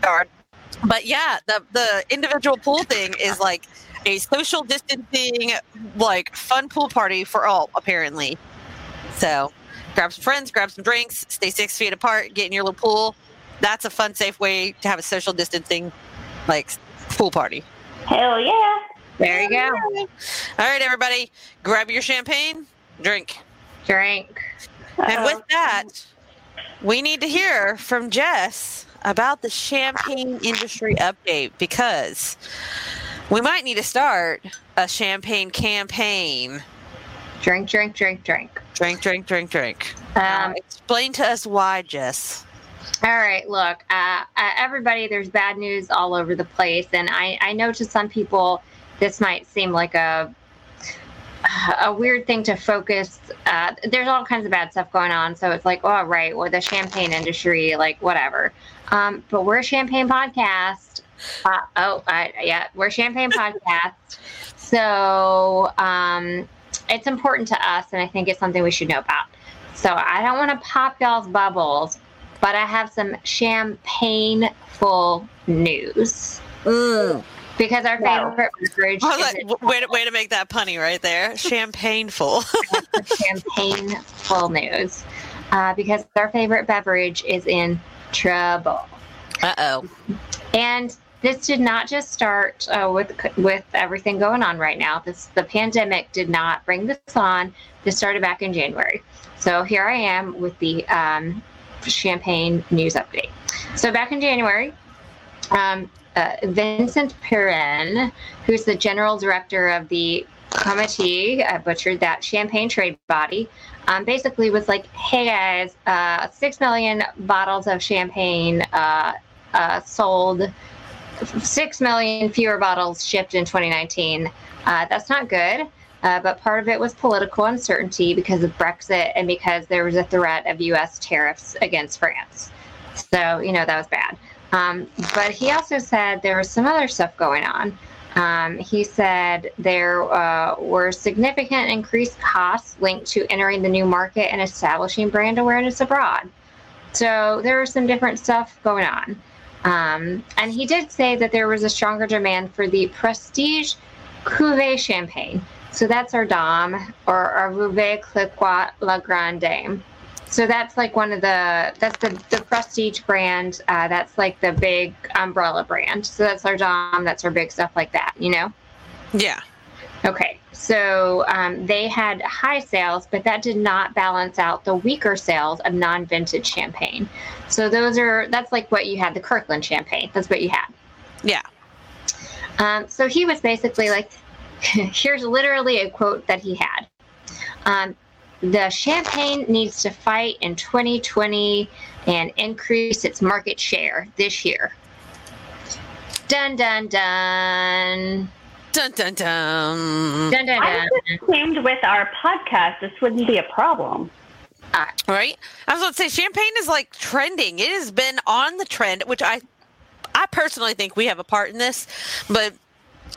yard. But yeah, the the individual pool thing is like a social distancing, like fun pool party for all, apparently. So grab some friends, grab some drinks, stay six feet apart, get in your little pool. That's a fun, safe way to have a social distancing, like pool party. Hell yeah. There you go. All right, everybody. Grab your champagne. Drink. Drink. Uh-oh. And with that, we need to hear from Jess about the champagne industry update, because we might need to start a champagne campaign. Drink, drink, drink, drink. Drink, drink, drink, drink. Um, explain to us why, Jess. All right, look, uh, uh, everybody, there's bad news all over the place. And I, I know to some people, this might seem like a a weird thing to focus. Uh, there's all kinds of bad stuff going on. So it's like, oh, right, well, the champagne industry, like, whatever. Um, but we're a champagne podcast. Uh, oh, uh, yeah, we're a champagne podcast. So um, it's important to us, and I think it's something we should know about. So I don't want to pop y'all's bubbles, but I have some champagne-ful news. Ooh. Because our favorite wow. beverage. Like, way, to, way to make that punny right there. Champagne full. Champagne full news. uh, because our favorite beverage is in trouble. Uh-oh. And this did not just start uh, with with everything going on right now. This the pandemic did not bring this on. This started back in January. So here I am with the um, Champagne news update. So back in January, um, uh, Vincent Perrin, who's the general director of the committee, I butchered that, Champagne trade body, um, basically was like, hey guys, uh, six million bottles of champagne uh, uh, sold. six million fewer bottles shipped in twenty nineteen. Uh, that's not good, uh, but part of it was political uncertainty because of Brexit and because there was a threat of U S tariffs against France. So, you know, that was bad. Um, but he also said there was some other stuff going on. Um, he said there uh, were significant increased costs linked to entering the new market and establishing brand awareness abroad. So there was some different stuff going on. Um, and he did say that there was a stronger demand for the prestige cuvée champagne. So that's our Dom, or our Cuvée Cliquot La Grande Dame. So that's like one of the, that's the, the prestige brand. Uh, that's like the big umbrella brand. So that's our Dom. That's our big stuff like that, you know? Yeah. Okay. So um, they had high sales, but that did not balance out the weaker sales of non-vintage champagne. So those are, that's like what you had, the Kirkland champagne. That's what you had. Yeah. Um, so he was basically like, here's literally a quote that he had. Um, the champagne needs to fight in twenty twenty and increase its market share this year. Dun, dun, dun. Dun, dun, dun. Dun, dun, dun. I assumed with our podcast, this wouldn't be a problem. Uh, right? I was going to say, champagne is like trending. It has been on the trend, which I I personally think we have a part in this. But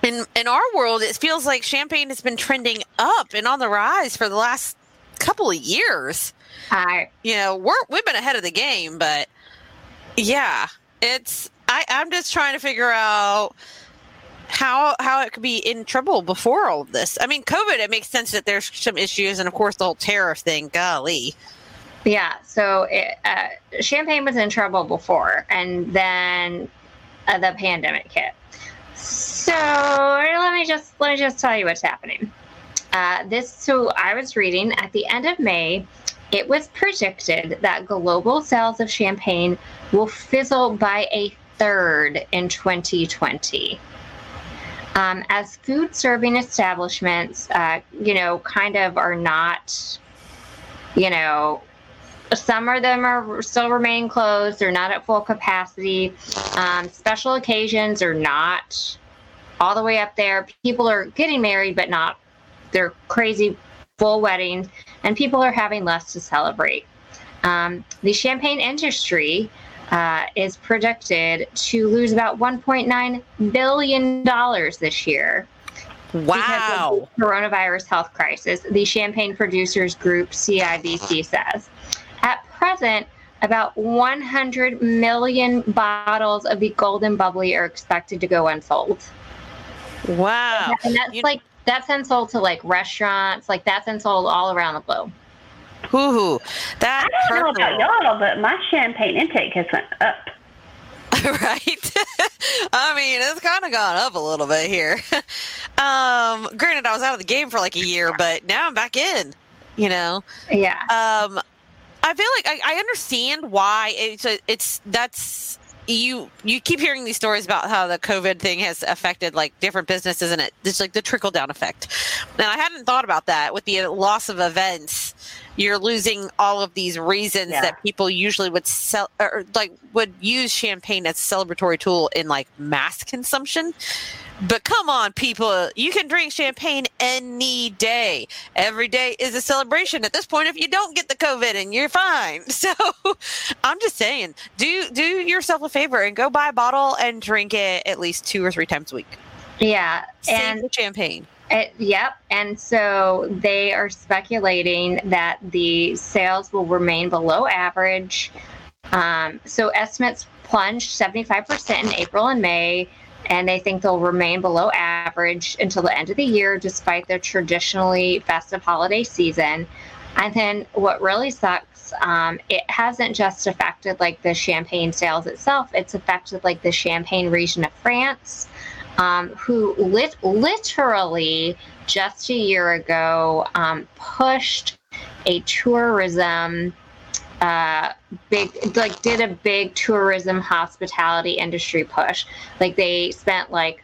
in, in our world, it feels like champagne has been trending up and on the rise for the last couple of years. I, you know, we're, we've been ahead of the game, but yeah, it's I, I'm just trying to figure out How how it could be in trouble before all of this. I mean, COVID, it makes sense that there's some issues. And, of course, the whole tariff thing, golly. Yeah, so it, uh, champagne was in trouble before. And then uh, the pandemic hit. So let me just let me just tell you what's happening. Uh, this, so I was reading at the end of May, it was predicted that global sales of champagne will fizzle by a third in twenty twenty. Um, as food serving establishments, uh, you know, kind of are not, you know, some of them are still remain closed. They're not at full capacity. Um, special occasions are not all the way up there. People are getting married, but not their crazy full weddings, and people are having less to celebrate. Um, the champagne industry Uh, is predicted to lose about one point nine billion dollars this year. Wow! Because of the coronavirus health crisis, the Champagne Producers Group C I B C says, at present, about one hundred million bottles of the Golden Bubbly are expected to go unsold. Wow! And that's you... like that's unsold to like restaurants, like that's unsold all around the globe. Ooh, that I don't know about y'all, but my champagne intake has went up. Right? I mean, it's kind of gone up a little bit here. Um, granted, I was out of the game for like a year, but now I'm back in, you know? Yeah. Um, I feel like I, I understand why it's, a, it's that's you, you keep hearing these stories about how the COVID thing has affected like different businesses and it, it's like the trickle down effect. And I hadn't thought about that with the loss of events. You're losing all of these reasons yeah. that people usually would sell or like would use champagne as a celebratory tool in like mass consumption. But come on, people, you can drink champagne any day. Every day is a celebration at this point. If you don't get the COVID and you're fine. So I'm just saying, do, do yourself a favor and go buy a bottle and drink it at least two or three times a week. Yeah. Save and the champagne. It, yep. And so they are speculating that the sales will remain below average. Um, so estimates plunged seventy-five percent in April and May, and they think they'll remain below average until the end of the year, despite their traditionally festive holiday season. And then what really sucks, um, it hasn't just affected like the champagne sales itself. It's affected like the Champagne region of France, um, who lit- literally just a year ago um, pushed a tourism uh, big, like did a big tourism hospitality industry push. Like they spent like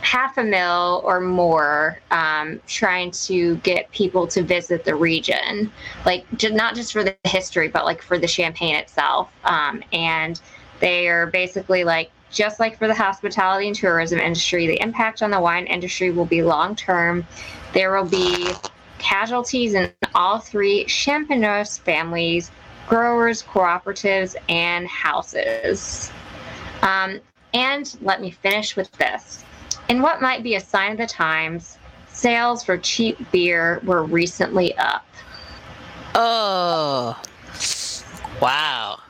half a mil or more um, trying to get people to visit the region, like not just for the history, but like for the champagne itself. Um, and they are basically like, just like for the hospitality and tourism industry, the impact on the wine industry will be long-term. There will be casualties in all three champagner's families, growers, cooperatives, and houses. Um, and let me finish with this. In what might be a sign of the times, sales for cheap beer were recently up. Oh, wow.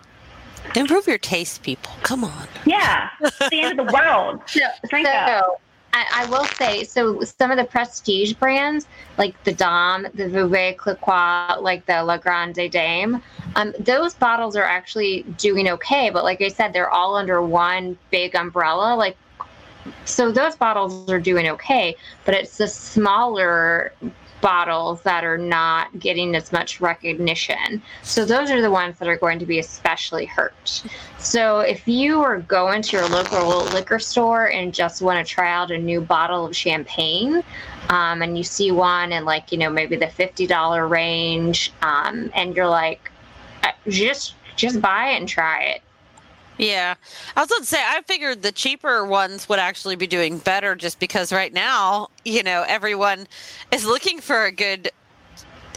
Improve your taste, people. Come on. Yeah. It's the end of the world. So, Drink so up. I, I will say, so some of the prestige brands, like the Dom, the Veuve Clicquot, like the La Grande Dame, um, those bottles are actually doing okay. But like I said, they're all under one big umbrella. Like, so those bottles are doing okay, but it's the smaller bottles that are not getting as much recognition. So those are the ones that are going to be especially hurt. So if you are going to your local liquor store and just want to try out a new bottle of champagne, um, and you see one in like, you know, maybe the fifty dollars range, um, and you're like, just, just buy it and try it. Yeah. I was going to say, I figured the cheaper ones would actually be doing better just because right now, you know, everyone is looking for a good,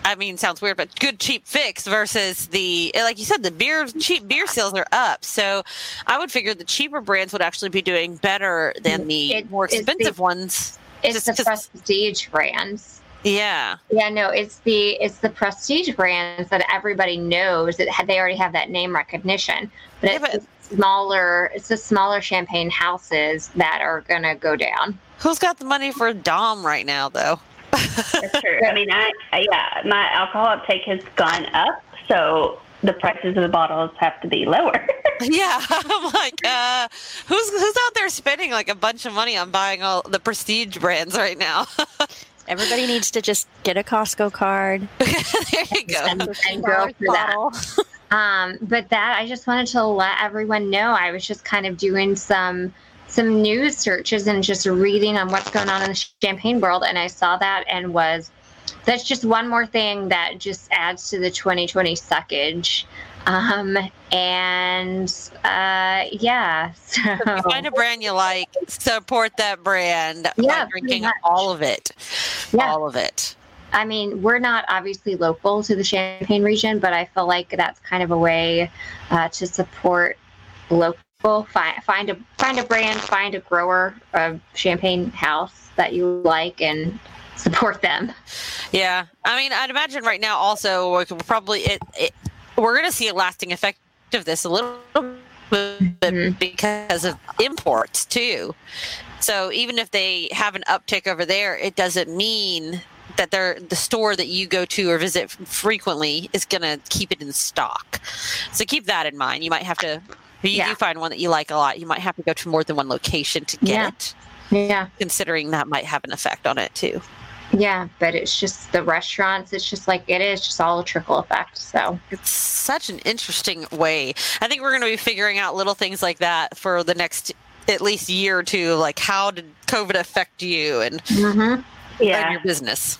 I mean, sounds weird, but good cheap fix versus the, like you said, the beer, cheap beer sales are up. So I would figure the cheaper brands would actually be doing better than the it, more expensive the, ones. It's just the prestige brands. Yeah. Yeah, no, it's the it's the prestige brands that everybody knows that they already have that name recognition, but it's yeah, but- smaller it's the smaller champagne houses that are gonna go down. Who's got the money for Dom right now though? That's true. I mean, I yeah, my alcohol uptake has gone up, so the prices of the bottles have to be lower. Yeah, I'm like, uh, who's who's out there spending like a bunch of money on buying all the prestige brands right now? Everybody needs to just get a Costco card. There you go. And, and go for that. Um, but that, I just wanted to let everyone know. I was just kind of doing some some news searches and just reading on what's going on in the champagne world, and I saw that and was, that's just one more thing that just adds to the twenty twenty suckage. Um, and, uh, yeah, so. If you find a brand you like, support that brand yeah, by drinking all of it, yeah. all of it. I mean, we're not obviously local to the Champagne region, but I feel like that's kind of a way, uh, to support local, find, find a, find a brand, find a grower, a champagne house that you like and support them. Yeah. I mean, I'd imagine right now also we're probably, it, it we're going to see a lasting effect of this a little bit mm-hmm. because of imports too. So even if they have an uptick over there, it doesn't mean that they're the store that you go to or visit frequently is going to keep it in stock. So keep that in mind. You might have to, if you yeah. do find one that you like a lot, you might have to go to more than one location to get yeah. it. Yeah. Considering that might have an effect on it too. Yeah, but it's just the restaurants. It's just like it is just all a trickle effect. So it's such an interesting way. I think we're going to be figuring out little things like that for the next at least year or two. Like how did COVID affect you and, mm-hmm. yeah. and your business?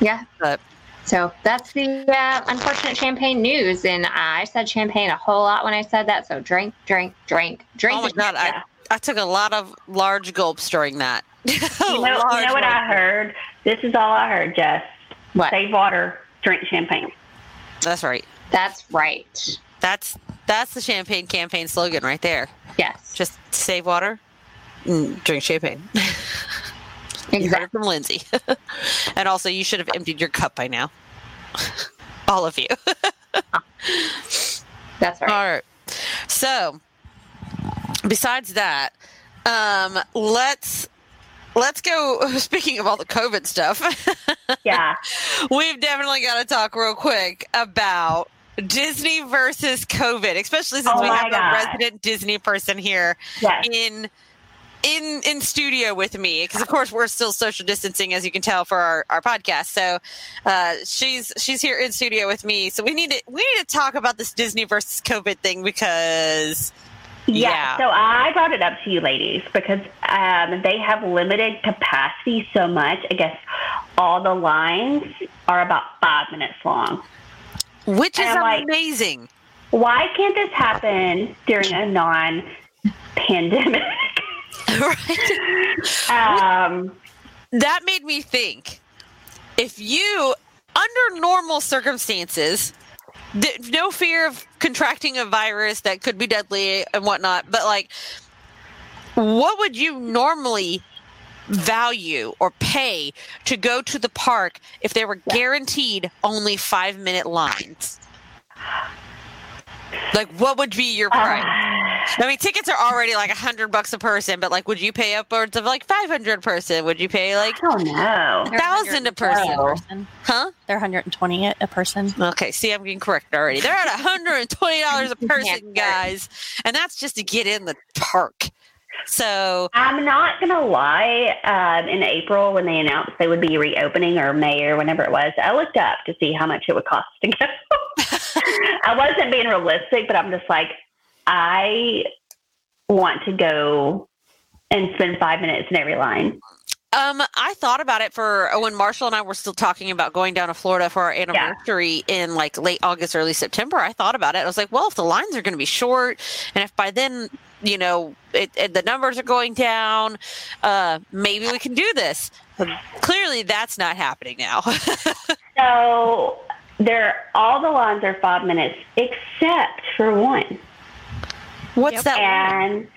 Yeah. But, so that's the uh, unfortunate champagne news. And uh, I said champagne a whole lot when I said that. So drink, drink, drink, drink. Oh my God, yeah. I, I took a lot of large gulps during that. You know, you know what I heard? This is all I heard, Jess. What? Save water, drink champagne. That's right. That's right. That's that's the champagne campaign slogan right there. Yes. Just save water, drink champagne. Exactly. You heard it from Lindsay. And also, you should have emptied your cup by now. All of you. That's right. All right. So, besides that, um, let's Let's go. Speaking of all the COVID stuff. Yeah. We've definitely got to talk real quick about Disney versus COVID, especially since oh we have God. a resident Disney person here yes. in in in studio with me, because of course we're still social distancing, as you can tell, for our, our podcast. So uh she's she's here in studio with me, so we need to we need to talk about this Disney versus COVID thing, because yeah, yeah. So I brought it up to you ladies because um they have limited capacity so much. I guess all the lines are about five minutes long, which is like, amazing. Why can't this happen during a non-pandemic? Right. Um, that made me think, if you, under normal circumstances, th- no fear of contracting a virus that could be deadly and whatnot, but like, what would you normally value or pay to go to the park if they were guaranteed only five minute lines? Like, what would be your price? Uh, I mean, tickets are already like a hundred bucks a person, but like, would you pay upwards of like five hundred a person? Would you pay like a thousand a person? Huh? They're hundred and twenty a person. Okay, see, I'm getting corrected already. They're at a hundred and twenty dollars a person, guys, and that's just to get in the park. So I'm not going to lie. Um, in April, when they announced they would be reopening, or May or whenever it was, I looked up to see how much it would cost to go. I wasn't being realistic, but I'm just like, I want to go and spend five minutes in every line. Um, I thought about it for when Marshall and I were still talking about going down to Florida for our anniversary yeah. in like late August, early September. I thought about it. I was like, well, if the lines are going to be short, and if by then, you know, it, it, the numbers are going down, uh, maybe we can do this. But clearly, that's not happening now. So there, all the lines are five minutes except for one. What's yep. that? And one?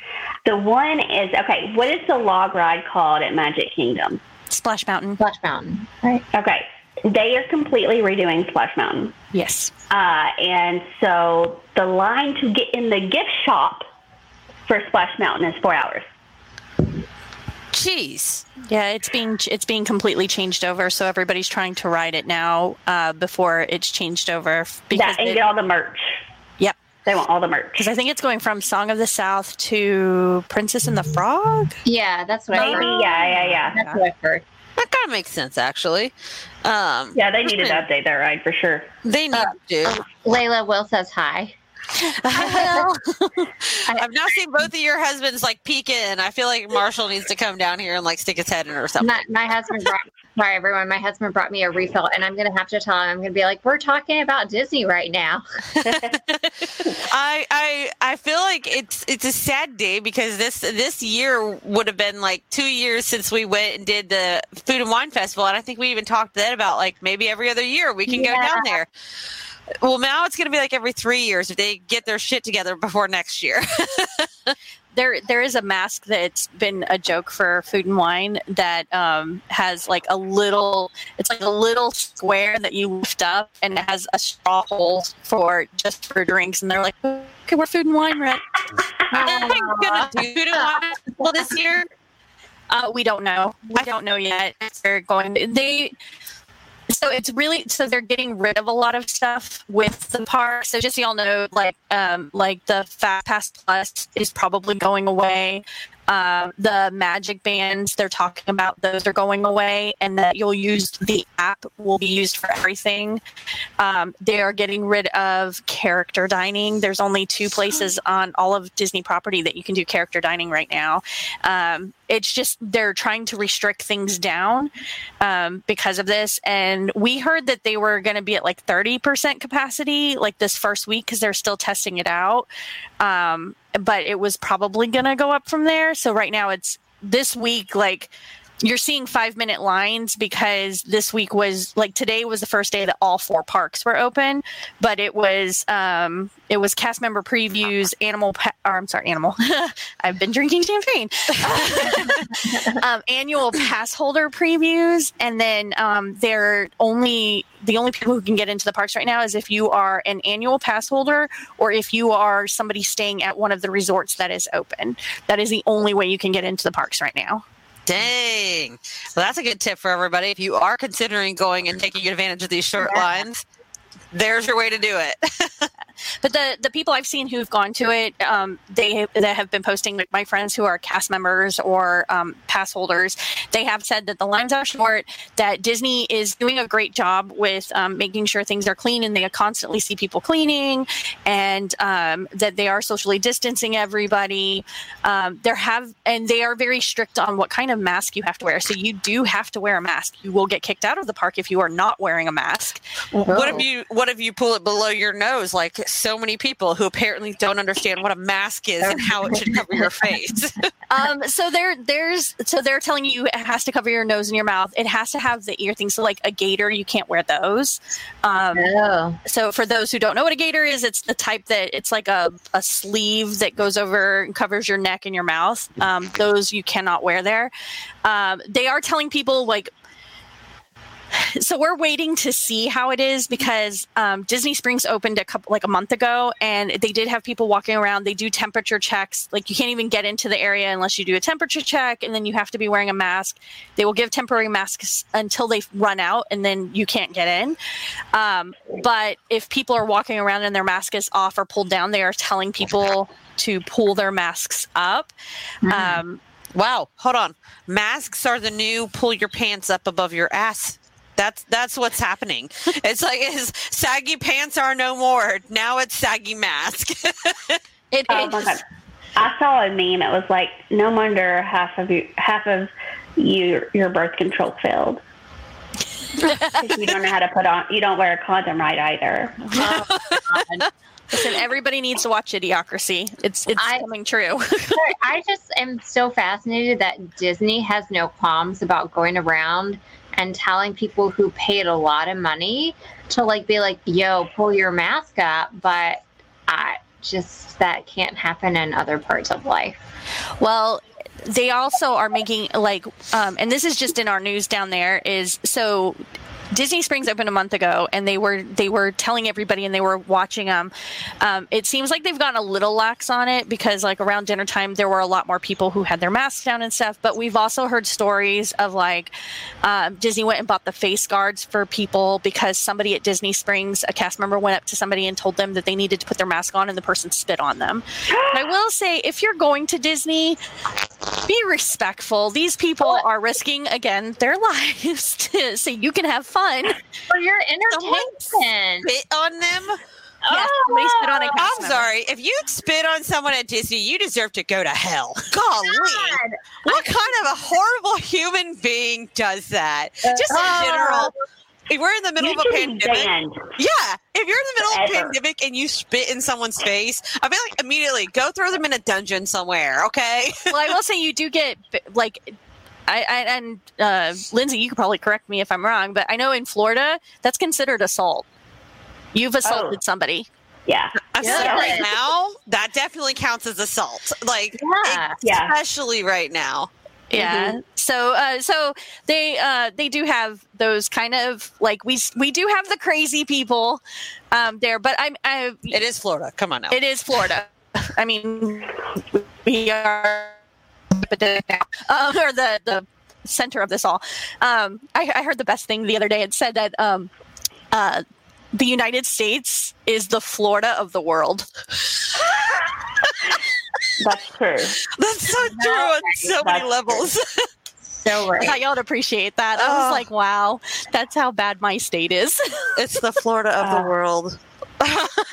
The one is, okay, what is the log ride called at Magic Kingdom? Splash Mountain. Splash Mountain. Right. Okay. They are completely redoing Splash Mountain. Yes. Uh, and so the line to get in the gift shop for Splash Mountain is four hours. Jeez. Yeah, it's being it's being completely changed over, so everybody's trying to ride it now uh, before it's changed over. Because that, and it, get all the merch. Yep. They want all the merch. Because I think it's going from Song of the South to Princess and the Frog? Yeah, that's what Maybe, I heard. Maybe, yeah, yeah, yeah. That's yeah. what I've heard. That kind of makes sense, actually. Um, yeah, they need to update that ride for sure. They need uh, to. Um, Layla Will says hi. I know. I've now seen both of your husbands, like, peek in. I feel like Marshall needs to come down here and, like, stick his head in or something. My, my husband brought... Sorry, everyone. My husband brought me a refill, and I'm going to have to tell him. I'm going to be like, we're talking about Disney right now. I I I feel like it's it's a sad day because this this year would have been like two years since we went and did the Food and Wine Festival, and I think we even talked then about like maybe every other year we can yeah. go down there. Well, now it's going to be like every three years if they get their shit together before next year. There, there is a mask that's been a joke for Food and Wine that um, has like a little, it's like a little square that you lift up and it has a straw hole for just for drinks. And they're like, okay, we're Food and Wine, right? Are they going to do Food and Wine this year? Uh, we don't know. We don't know yet. They're going to, they... So it's really, so they're getting rid of a lot of stuff with the park. So just so y'all know, like, um, like the Fast Pass Plus is probably going away. Uh, the Magic Bands, they're talking about those are going away, and that you'll use the app will be used for everything. Um, they are getting rid of character dining. There's only two places on all of Disney property that you can do character dining right now. Um, it's just they're trying to restrict things down um, because of this. And we heard that they were going to be at like thirty percent capacity like this first week because they're still testing it out. Um, but it was probably going to go up from there. So right now it's this week, like you're seeing five minute lines because this week was like, today was the first day that all four parks were open, but it was, um, it was cast member previews, animal, pa- or I'm sorry, animal, I've been drinking champagne, um, annual pass holder previews. And then, um, they're only, the only people who can get into the parks right now is if you are an annual pass holder, or if you are somebody staying at one of the resorts that is open. That is the only way you can get into the parks right now. Dang. Well, that's a good tip for everybody. If you are considering going and taking advantage of these short yeah. lines, there's your way to do it. But the, the people I've seen who've gone to it, um, they that have been posting, my friends who are cast members or um, pass holders, they have said that the lines are short, that Disney is doing a great job with um, making sure things are clean, and they constantly see people cleaning, and um, that they are socially distancing everybody. Um, there have and they are very strict on what kind of mask you have to wear. So you do have to wear a mask. You will get kicked out of the park if you are not wearing a mask. Whoa. What if you what if you pull it below your nose, like so many people who apparently don't understand what a mask is and how it should cover your face. um, so there, there's, so they're telling you it has to cover your nose and your mouth. It has to have the ear thing. So like a gaiter, you can't wear those. Um, oh. So for those who don't know what a gaiter is, it's the type that it's like a, a sleeve that goes over and covers your neck and your mouth. Um, those you cannot wear there. Um, they are telling people like, so we're waiting to see how it is because um, Disney Springs opened a couple, like a month ago, and they did have people walking around. They do temperature checks. Like you can't even get into the area unless you do a temperature check, and then you have to be wearing a mask. They will give temporary masks until they run out, and then you can't get in. Um, but if people are walking around and their mask is off or pulled down, they are telling people to pull their masks up. Mm-hmm. Um, wow. Hold on. Masks are the new pull your pants up above your ass. That's that's what's happening. It's like it's, saggy pants are no more. Now it's saggy mask. It oh is. My God. I saw a meme. It was like, no wonder half of you, half of you, your birth control failed. You don't know how to put on. You don't wear a condom right either. Oh, God. Listen, everybody needs to watch Idiocracy. It's it's I, coming true. I just am so fascinated that Disney has no qualms about going around and telling people who paid a lot of money to like be like, yo, pull your mask up. But I just, that can't happen in other parts of life. Well, they also are making like, um, and this is just in our news down there is so Disney Springs opened a month ago, and they were they were telling everybody, and they were watching them. Um, it seems like they've gotten a little lax on it because, like, around dinner time, there were a lot more people who had their masks down and stuff. But we've also heard stories of, like, uh, Disney went and bought the face guards for people because somebody at Disney Springs, a cast member, went up to somebody and told them that they needed to put their mask on, and the person spit on them. And I will say, if you're going to Disney, be respectful. These people are risking, again, their lives to, so you can have fun. For your entertainment. Spit on them? Yes, oh, spit on a I'm member. Sorry. If you spit on someone at Disney, you deserve to go to hell. Golly. God. What kind of a horrible human being does that? Uh, Just in uh, general. If we're in the middle of a pandemic. Banned. Yeah. If you're in the middle Ever. of a pandemic and you spit in someone's face, I feel like immediately go throw them in a dungeon somewhere, okay? Well, I will say you do get, like... I, I, and uh, Lindsay, you could probably correct me if I'm wrong, but I know in Florida, that's considered assault. You've assaulted oh. somebody. Yeah. Assault yeah. right now, that definitely counts as assault. Like, yeah. especially yeah. right now. Yeah. Mm-hmm. So, uh, so they uh, they do have those kind of like we we do have the crazy people um, there, but I'm. I, it is Florida. Come on now. It is Florida. I mean, we are. Um, or the, the center of this all. Um, I, I heard the best thing the other day. It said that um, uh, the United States is the Florida of the world. That's true. That's so true on so many levels. So right. I thought y'all would appreciate that. I was oh. like, wow, that's how bad my state is. It's the Florida of uh, the world.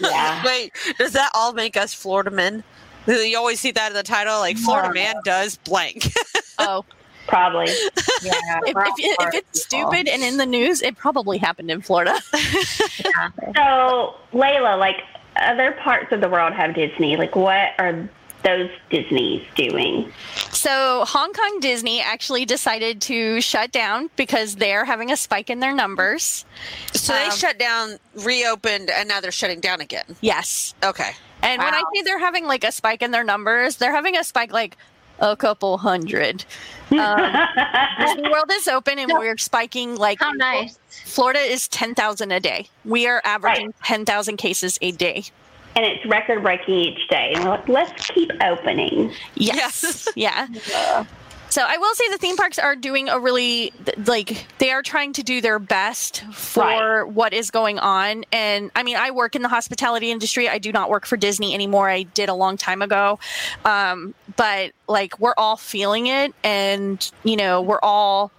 Yeah. Wait, does that all make us Florida men? You always see that in the title, like Florida oh. man does blank. Oh, probably. Yeah. If, if, it, if it's people. stupid and in the news, it probably happened in Florida. Yeah. So, Layla, like other parts of the world have Disney. Like, what are those Disneys doing? So Hong Kong Disney actually decided to shut down because they're having a spike in their numbers. So um, they shut down, reopened, and now they're shutting down again. Yes. Okay. And wow. when I say they're having like a spike in their numbers, they're having a spike like a couple hundred. Um, Disney World is open and we're spiking like how nice. Florida is ten thousand a day. We are averaging right. ten thousand cases a day. And it's record breaking each day. And we're like, let's keep opening. Yes. Yeah. yeah. So I will say the theme parks are doing a really, like, they are trying to do their best for right. what is going on. And I mean, I work in the hospitality industry. I do not work for Disney anymore. I did a long time ago. Um, but like, we're all feeling it, and, you know, we're all,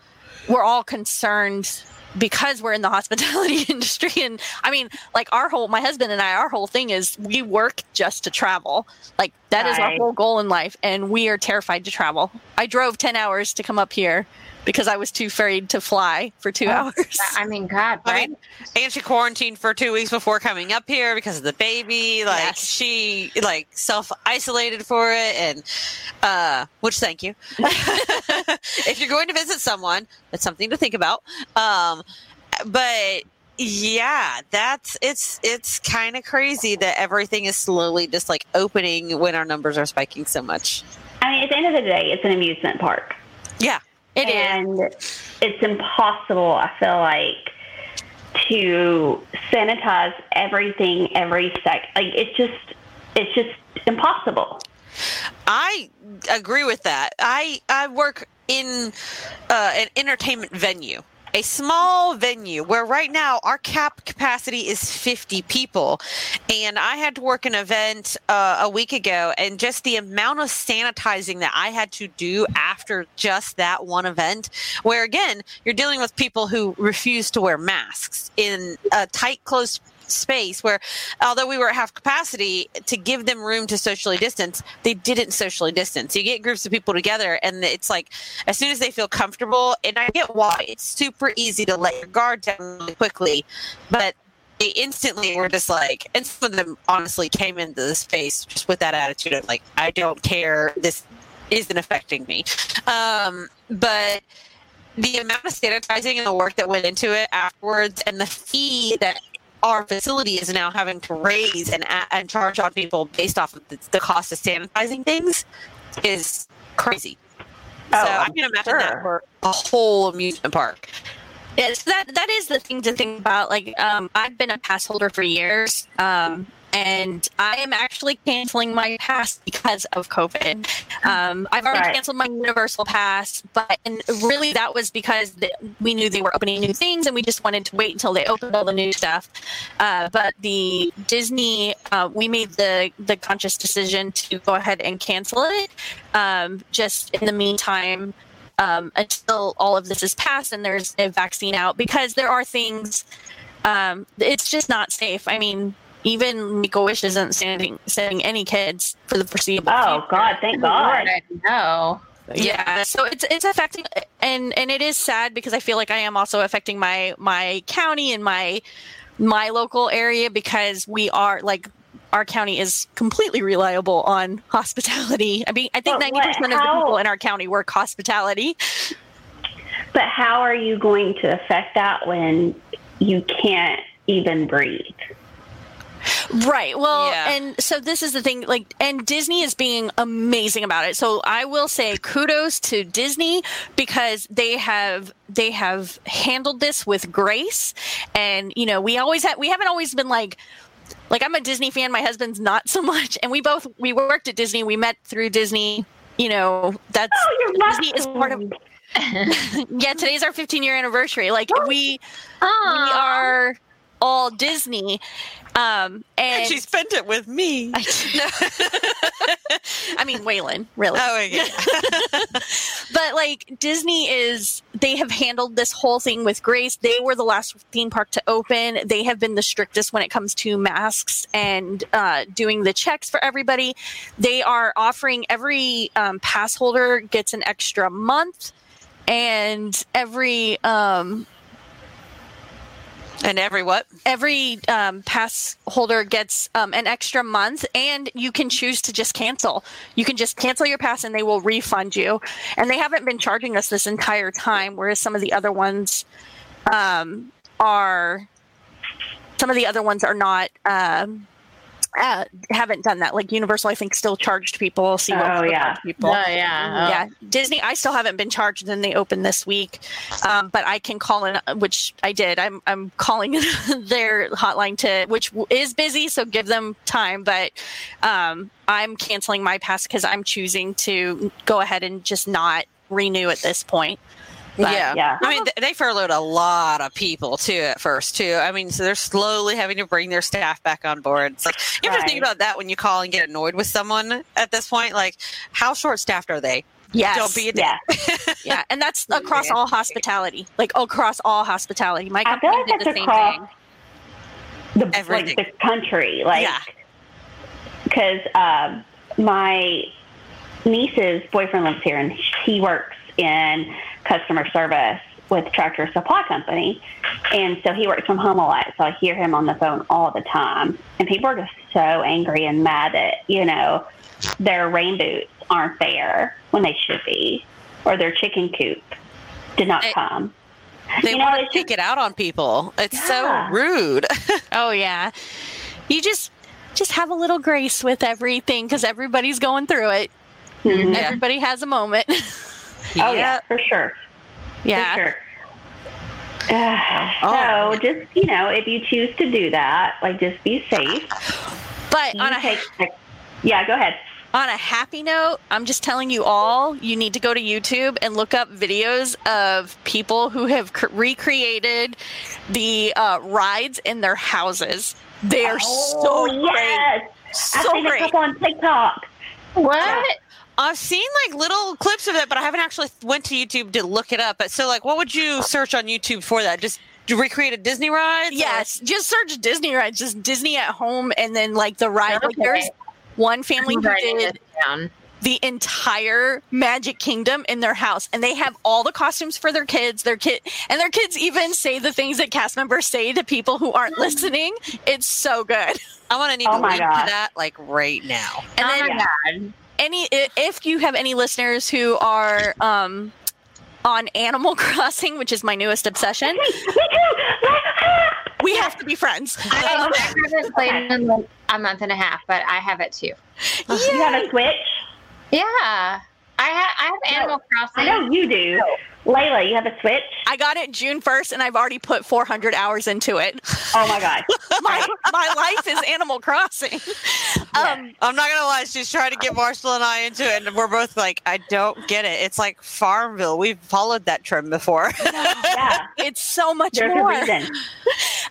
we're all concerned because we're in the hospitality industry. And I mean, like, our whole, my husband and I, our whole thing is we work just to travel. Like, that right. is our whole goal in life. And we are terrified to travel. I drove ten hours to come up here because I was too afraid to fly for two oh, hours. I mean, God, right? I mean, and she quarantined for two weeks before coming up here because of the baby. Like, yes. she, like, self-isolated for it. And, uh, which, thank you. If you're going to visit someone, that's something to think about. Um, but, yeah, that's, it's, it's kind of crazy that everything is slowly just, like, opening when our numbers are spiking so much. I mean, at the end of the day, it's an amusement park. Yeah. It and is. It's impossible, I feel like, to sanitize everything, every sec. Like, it's just, it's just impossible. I agree with that. I, I work in uh, an entertainment venue, a small venue where right now our cap capacity is fifty people. And I had to work an event uh, a week ago, and just the amount of sanitizing that I had to do after just that one event, where again, you're dealing with people who refuse to wear masks in a tight, closed space where, although we were at half capacity, to give them room to socially distance, they didn't socially distance. You get groups of people together, and it's like, as soon as they feel comfortable, and I get why, it's super easy to let your guard down really quickly, but they instantly were just like, and some of them honestly came into the space just with that attitude of like, I don't care, this isn't affecting me. Um, but the amount of sanitizing and the work that went into it afterwards, and the fee that our facility is now having to raise and and charge on people based off of the, the cost of sanitizing things is crazy. Oh, so I can imagine sure. that for a whole amusement park. Yes, that that is the thing to think about. Like, um, I've been a pass holder for years, um, and I am actually canceling my pass because of COVID. Um, I've already right. canceled my Universal pass, but and really that was because the, we knew they were opening new things, and we just wanted to wait until they opened all the new stuff. Uh, but the Disney, uh, we made the, the conscious decision to go ahead and cancel it. Um, just in the meantime, um, until all of this is passed and there's a vaccine out, because there are things, um, it's just not safe. I mean, even Make-A-Wish isn't sending, sending any kids for the foreseeable future. Oh, God, thank God. I know. Yeah, so it's it's affecting, and, and it is sad because I feel like I am also affecting my, my county and my my local area, because we are, like, our county is completely reliable on hospitality. I mean, I think ninety percent of the people in our county work hospitality. But how are you going to affect that when you can't even breathe? Right. Well, yeah. And so this is the thing, like, and Disney is being amazing about it. So I will say kudos to Disney, because they have, they have handled this with grace. And, you know, we always have, we haven't always been like, like I'm a Disney fan. My husband's not so much. And we both, we worked at Disney. We met through Disney, you know, that's, oh, Disney is part of, yeah, today's our fifteen year anniversary. Like oh. we, oh. we are all Disney. Um, and, and she spent it with me. I, no. I mean, Waylon, really. Oh, yeah. But like Disney is, they have handled this whole thing with grace. They were the last theme park to open. They have been the strictest when it comes to masks and uh, doing the checks for everybody. They are offering every um, pass holder gets an extra month, and every, um, And every what? Every um, pass holder gets um, an extra month, and you can choose to just cancel. You can just cancel your pass, and they will refund you. And they haven't been charging us this entire time, whereas some of the other ones um, are. Some of the other ones are not. Um, uh, haven't done that. Like Universal, I think, still charged people. See what oh, yeah. people. Oh, yeah. Oh. Yeah. Disney, I still haven't been charged, and they opened this week. Um, but I can call in, which I did. I'm I'm calling their hotline, to which is busy, so give them time. But um, I'm canceling my pass because I'm choosing to go ahead and just not renew at this point. But, yeah. yeah. I mean, they furloughed a lot of people, too, at first, too. I mean, so they're slowly having to bring their staff back on board. It's like, you have right. to think about that when you call and get annoyed with someone at this point. Like, how short-staffed are they? Yes. Don't be a dick. Yeah. yeah. And that's across all hospitality. Like, across all hospitality. My company I feel like did that's the same thing. The, Everything. Like, the country. Like, because yeah. uh, my niece's boyfriend lives here, and he works in customer service with Tractor Supply Company, and so he works from home a lot, so I hear him on the phone all the time, and people are just so angry and mad that, you know, their rain boots aren't there when they should be, or their chicken coop did not it, come. They you know, want to take it out on people. It's yeah. so rude. Oh yeah. You just just have a little grace with everything, because everybody's going through it. Mm-hmm. Everybody has a moment. Yeah. Oh, yeah, for sure. Yeah. For sure. Uh, oh. So just, you know, if you choose to do that, like, just be safe. But you on a take, like, yeah, go ahead. On a happy note, I'm just telling you all, you need to go to YouTube and look up videos of people who have cr- recreated the uh, rides in their houses. They are oh, so yes. great. So I've seen great. a couple on TikTok. What? Yeah. I've seen, like, little clips of that, but I haven't actually went to YouTube to look it up. So, like, what would you search on YouTube for that? Just recreate a Disney ride? Yes, or? Just search Disney rides, just Disney at home, and then, like, the ride. Okay. Like, there's one family who did the entire Magic Kingdom in their house, and they have all the costumes for their kids, their kid, and their kids even say the things that cast members say to people who aren't listening. It's so good. I want to need oh to link God. to that, like, right now. And oh, then, my God. Any, if you have any listeners who are um, on Animal Crossing, which is my newest obsession, we have to be friends. Um, I haven't played in like a month and a half, but I have it too. Yay. You have a Switch? Yeah, I have. I have Animal Crossing. I know you do, Layla. You have a Switch? I got it June first, and I've already put four hundred hours into it. Oh my God, my my life is Animal Crossing. Yeah. Um, I'm not gonna lie, she's trying to get Marshall and I into it, and we're both like, I don't get it. It's like Farmville. We've followed that trend before. Yeah, it's so much There's more. A reason.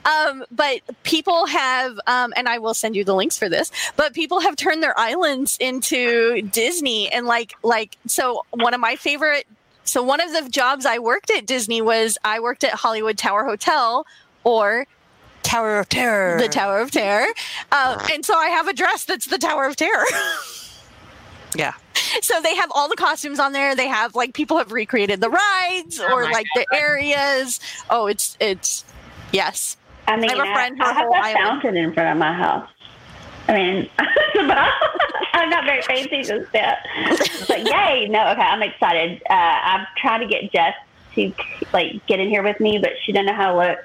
Um, but people have, um, and I will send you the links for this. But people have turned their islands into Disney, and like, like, so one of my favorite. So one of the jobs I worked at Disney was I worked at Hollywood Tower Hotel, or. Tower of Terror. The Tower of Terror. Uh, and so I have a dress that's the Tower of Terror. Yeah. So they have all the costumes on there. They have, like, people have recreated the rides oh or, like, God. the areas. Oh, it's, it's, yes. I mean, I have a friend who I have a fountain in front of my house. I mean, I'm not very fancy just yet. But yay. No, okay. I'm excited. Uh, I'm trying to get Jess to, like, get in here with me, but she doesn't know how to look.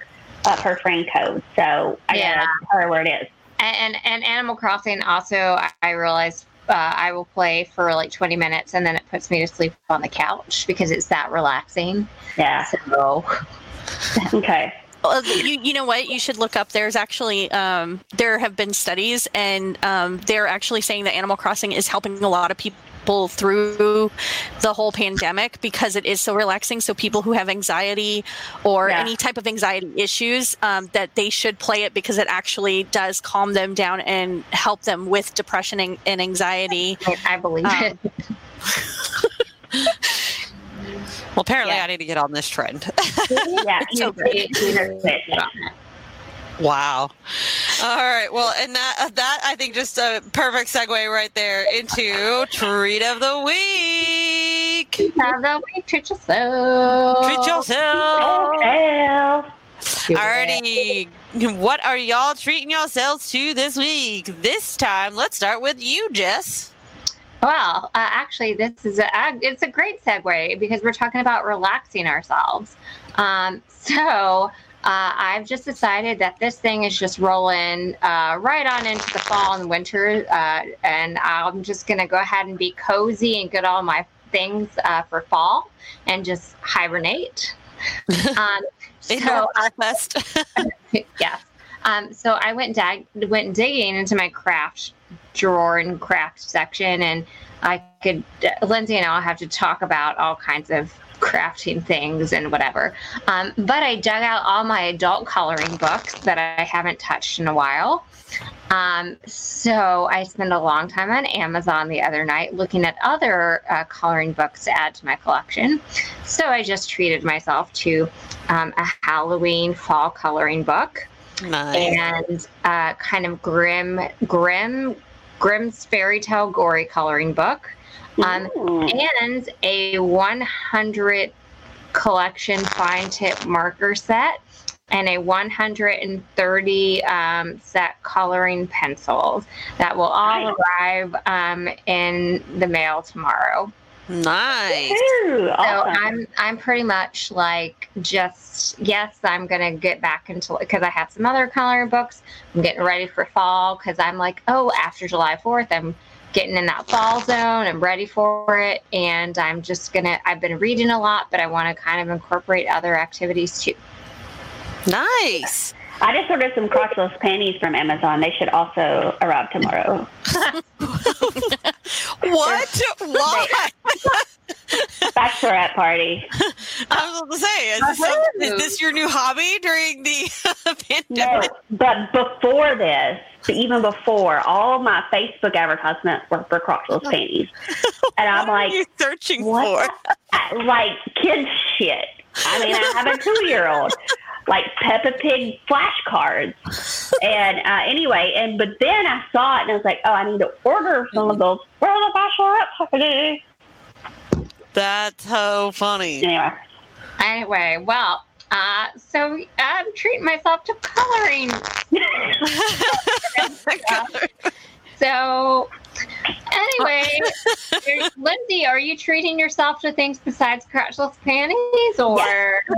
Up her friend code, so I yeah. gotta tell her where it is. And and, and Animal Crossing also, I, I realized uh, I will play for like twenty minutes, and then it puts me to sleep on the couch because it's that relaxing. Yeah. So okay. Well, you you know what? You should look up. There's actually um, there have been studies, and um, they're actually saying that Animal Crossing is helping a lot of people through the whole pandemic because it is so relaxing. So people who have anxiety or yeah. any type of anxiety issues, um, that they should play it because it actually does calm them down and help them with depression and, and anxiety. I believe um, it. Well, apparently yeah. I need to get on this trend. Yeah, it's so great. Wow. All right. Well, and that, that I think, just a perfect segue right there into Treat of the Week. Treat of the Week. Treat yourself. Treat yourself. Treat yourself. Alrighty. What are y'all treating yourselves to this week? This time, let's start with you, Jess. Well, uh, actually, this is a, it's a great segue because we're talking about relaxing ourselves. Um, so... Uh, I've just decided that this thing is just rolling uh, right on into the fall and winter, uh, and I'm just going to go ahead and be cozy and get all my things uh, for fall and just hibernate. Um, so, fest. yes. Um, so I went, dag- went digging into my craft drawer and craft section, and I could, Lindsay and I'll have to talk about all kinds of crafting things and whatever. Um, but I dug out all my adult coloring books that I haven't touched in a while. Um, so I spent a long time on Amazon the other night looking at other uh, coloring books to add to my collection. So I just treated myself to um, a Halloween fall coloring book. Nice. And uh, kind of grim, grim, Grimm's fairy tale gory coloring book, um, and a one hundred collection fine tip marker set, and a one hundred thirty um, set coloring pencils that will all arrive um, in the mail tomorrow. Nice. Ooh, awesome. So I'm I'm pretty much like just yes I'm gonna get back into, because I have some other coloring books. I'm getting ready for fall because I'm like, oh, after July fourth I'm getting in that fall zone. I'm ready for it, and I'm just gonna I've been reading a lot, but I want to kind of incorporate other activities too. Nice. I just ordered some crotchless panties from Amazon. They should also arrive tomorrow. What? Why? Bachelorette party. I was going to say, is this, some, is this your new hobby during the pandemic? No, but before this, even before, all my Facebook advertisements were for crotchless panties. And I'm like, what are you searching what for? Like, kids shit. I mean, I have a two-year-old. Like Peppa Pig flashcards. And uh, anyway, and but then I saw it and I was like, oh, I need to order some of those for the bachelorette party. That's so funny. Anyway, anyway well, uh, so I'm treating myself to coloring. So anyway, Lindsay, are you treating yourself to things besides crotchless panties? Or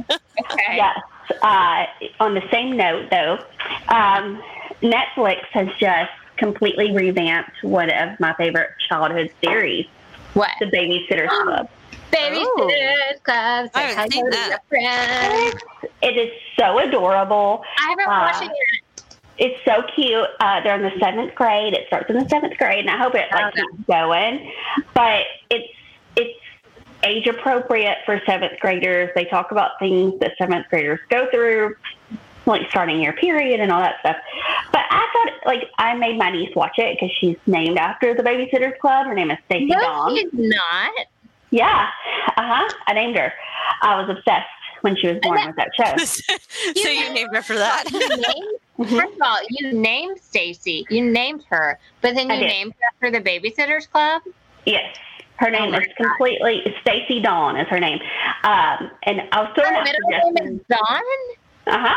yes. Okay. Yes. Uh, on the same note, though, um, Netflix has just completely revamped one of my favorite childhood series. What? The Babysitters Club. Babysitters Club. I haven't seen that. It is so adorable. I haven't watched it yet. It's so cute. Uh, they're in the seventh grade. It starts in the seventh grade, and I hope it like, keeps going. But it's it's age appropriate for seventh graders. They talk about things that seventh graders go through, like starting your period and all that stuff. But I thought, like, I made my niece watch it because she's named after the Babysitters Club. Her name is Stacey Dawn. No, she's not. Yeah. Uh huh. I named her. I was obsessed when she was born with that show. So you named her for that. First of all, you named Stacey. You named her, but then you named her after the Babysitters Club? Yes. Her name oh is completely Stacey Dawn is her name. Um, and I was throwing her out middle name is Dawn? Uh-huh.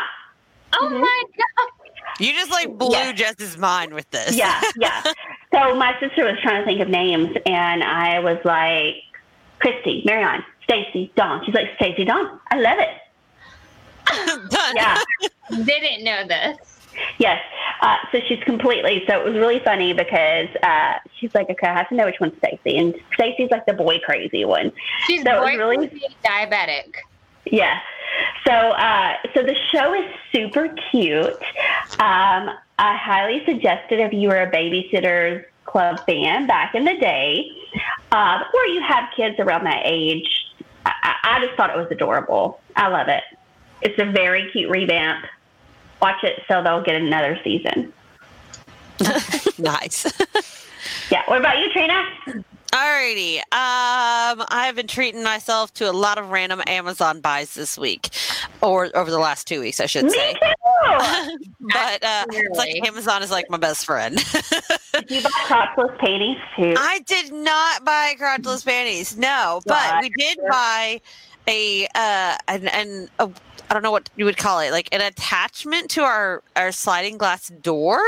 Oh mm-hmm. my God. You just like blew yeah. Jess's mind with this. Yeah, yeah. So my sister was trying to think of names, and I was like, Christy, Marianne, Stacey Dawn. She's like, Stacey Dawn. I love it. Yeah. Didn't know this. Yes. Uh, so she's completely, so it was really funny because uh, she's like, okay, I have to know which one's Stacey. And Stacey's like the boy crazy one. She's so boy really, crazy diabetic. Yeah. So, uh, so the show is super cute. Um, I highly suggest it if you were a Babysitters Club fan back in the day, uh, or you have kids around that age. I, I just thought it was adorable. I love it. It's a very cute revamp. Watch it so they'll get another season. Nice. Yeah. What about you, Trina? Alrighty. Um, I've been treating myself to a lot of random Amazon buys this week, or over the last two weeks, I should Me say. Too. But uh, it's like Amazon is like my best friend. Did you buy crotchless panties too? I did not buy crotchless panties. No, but yeah, we did sure. buy a uh, an an. A, I don't know what you would call it, like an attachment to our, our sliding glass door.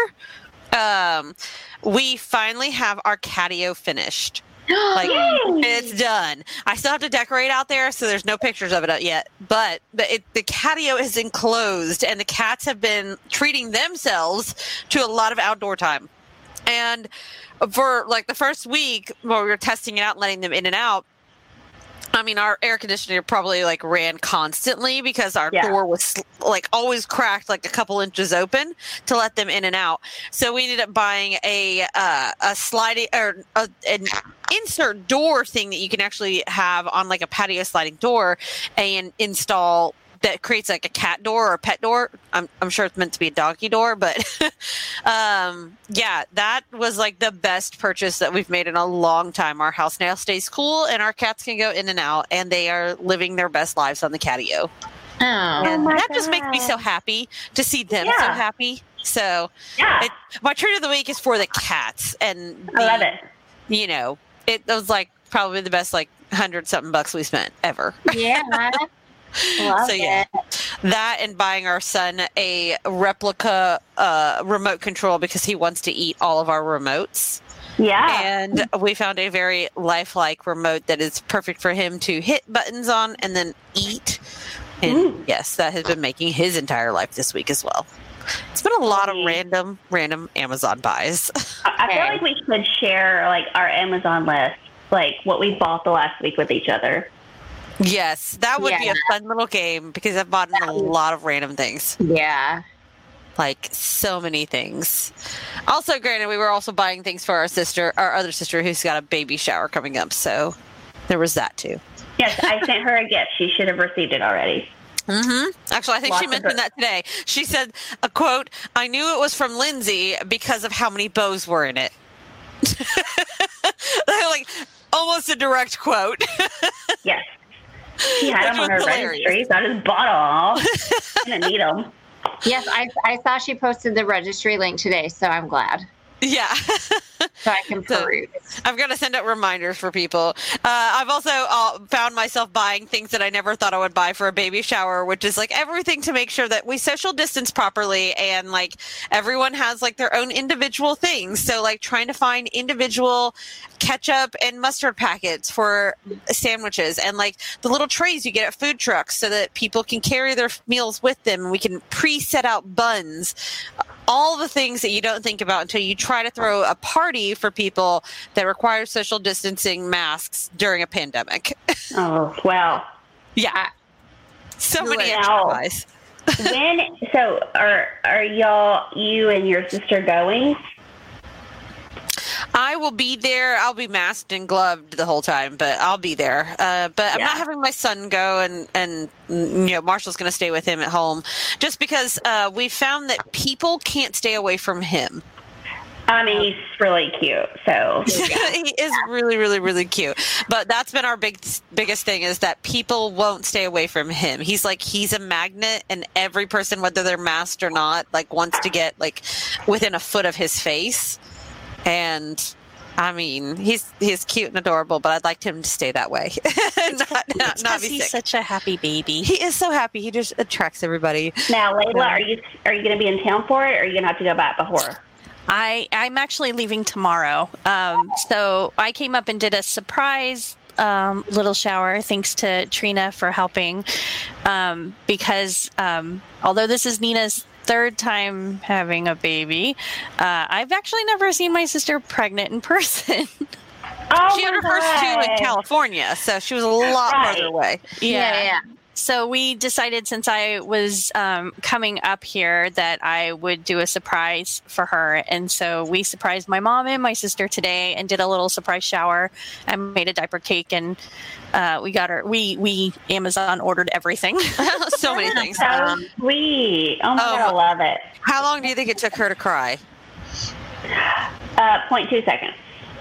Um, we finally have our catio finished. Like, it's done. I still have to decorate out there, so there's no pictures of it yet. But, but it, the catio is enclosed, and the cats have been treating themselves to a lot of outdoor time. And for, like, the first week while we were testing it out and letting them in and out, I mean, our air conditioner probably like ran constantly because our yeah. door was like always cracked like a couple inches open to let them in and out. So we ended up buying a uh, a sliding or a, an insert door thing that you can actually have on like a patio sliding door and install that creates like a cat door or a pet door. I'm I'm sure it's meant to be a doggy door, but um, yeah, that was like the best purchase that we've made in a long time. Our house now stays cool and our cats can go in and out and they are living their best lives on the catio. Oh, and oh that God. Just makes me so happy to see them yeah. so happy. So yeah. it, my treat of the week is for the cats. And the, I love it. You know, it was like probably the best like hundred something bucks we spent ever. Yeah. Love so yeah, it. That and buying our son a replica uh, remote control because he wants to eat all of our remotes. Yeah. And we found a very lifelike remote that is perfect for him to hit buttons on and then eat. And mm. yes, that has been making his entire life this week as well. It's been a lot of random, random Amazon buys. I feel like we should share like our Amazon list, like what we bought the last week with each other. Yes, that would yeah. be a fun little game because I've bought a lot of random things. Yeah. Like, so many things. Also, granted, we were also buying things for our sister, our other sister, who's got a baby shower coming up, so there was that, too. Yes, I sent her a gift. She should have received it already. Mm-hmm. Actually, I think Lots she mentioned that today. She said, a quote, "I knew it was from Lindsay because of how many bows were in it." Like, almost a direct quote. Yes. She had them on her registry, so I just bought all. I'm going to need them. Yes, I, I saw she posted the registry link today, so I'm glad. Yeah. So I can peruse. So I'm going to send out reminders for people. Uh, I've also uh, found myself buying things that I never thought I would buy for a baby shower, which is like everything to make sure that we social distance properly and like everyone has like their own individual things. So like trying to find individual ketchup and mustard packets for sandwiches and like the little trays you get at food trucks so that people can carry their meals with them. And we can pre-set out buns. All the things that you don't think about until you try to throw a party for people that require social distancing masks during a pandemic. Oh, wow. Yeah. So many extra buys. When, so are, are y'all, you and your sister going? I will be there. I'll be masked and gloved the whole time, but I'll be there. Uh, but I'm yeah. not having my son go, and, and you know, Marshall's going to stay with him at home just because uh, we found that people can't stay away from him. I mean, he's really cute, so. Yeah. He is really, really, really cute. But that's been our big biggest thing is that people won't stay away from him. He's like, he's a magnet, and every person, whether they're masked or not, like wants to get like within a foot of his face. And I mean, he's he's cute and adorable, but I'd like him to stay that way. not, not, not be he's sick. Such a happy baby. He is so happy. He just attracts everybody. Now, Layla, um, are you are you going to be in town for it, or are you going to have to go back before? I I'm actually leaving tomorrow. Um, so I came up and did a surprise um, little shower. Thanks to Trina for helping, um, because um, although this is Nina's third time having a baby, uh, I've actually never seen my sister pregnant in person. Oh, she had her God. first two in California, so she was a lot right. farther away. Yeah. yeah, yeah. So we decided since I was um, coming up here that I would do a surprise for her. And so we surprised my mom and my sister today and did a little surprise shower. I made a diaper cake and uh, we got her. We, we Amazon ordered everything. So many things. So sweet. Oh, my oh, God, I love it. How long do you think it took her to cry? Uh, zero point two seconds.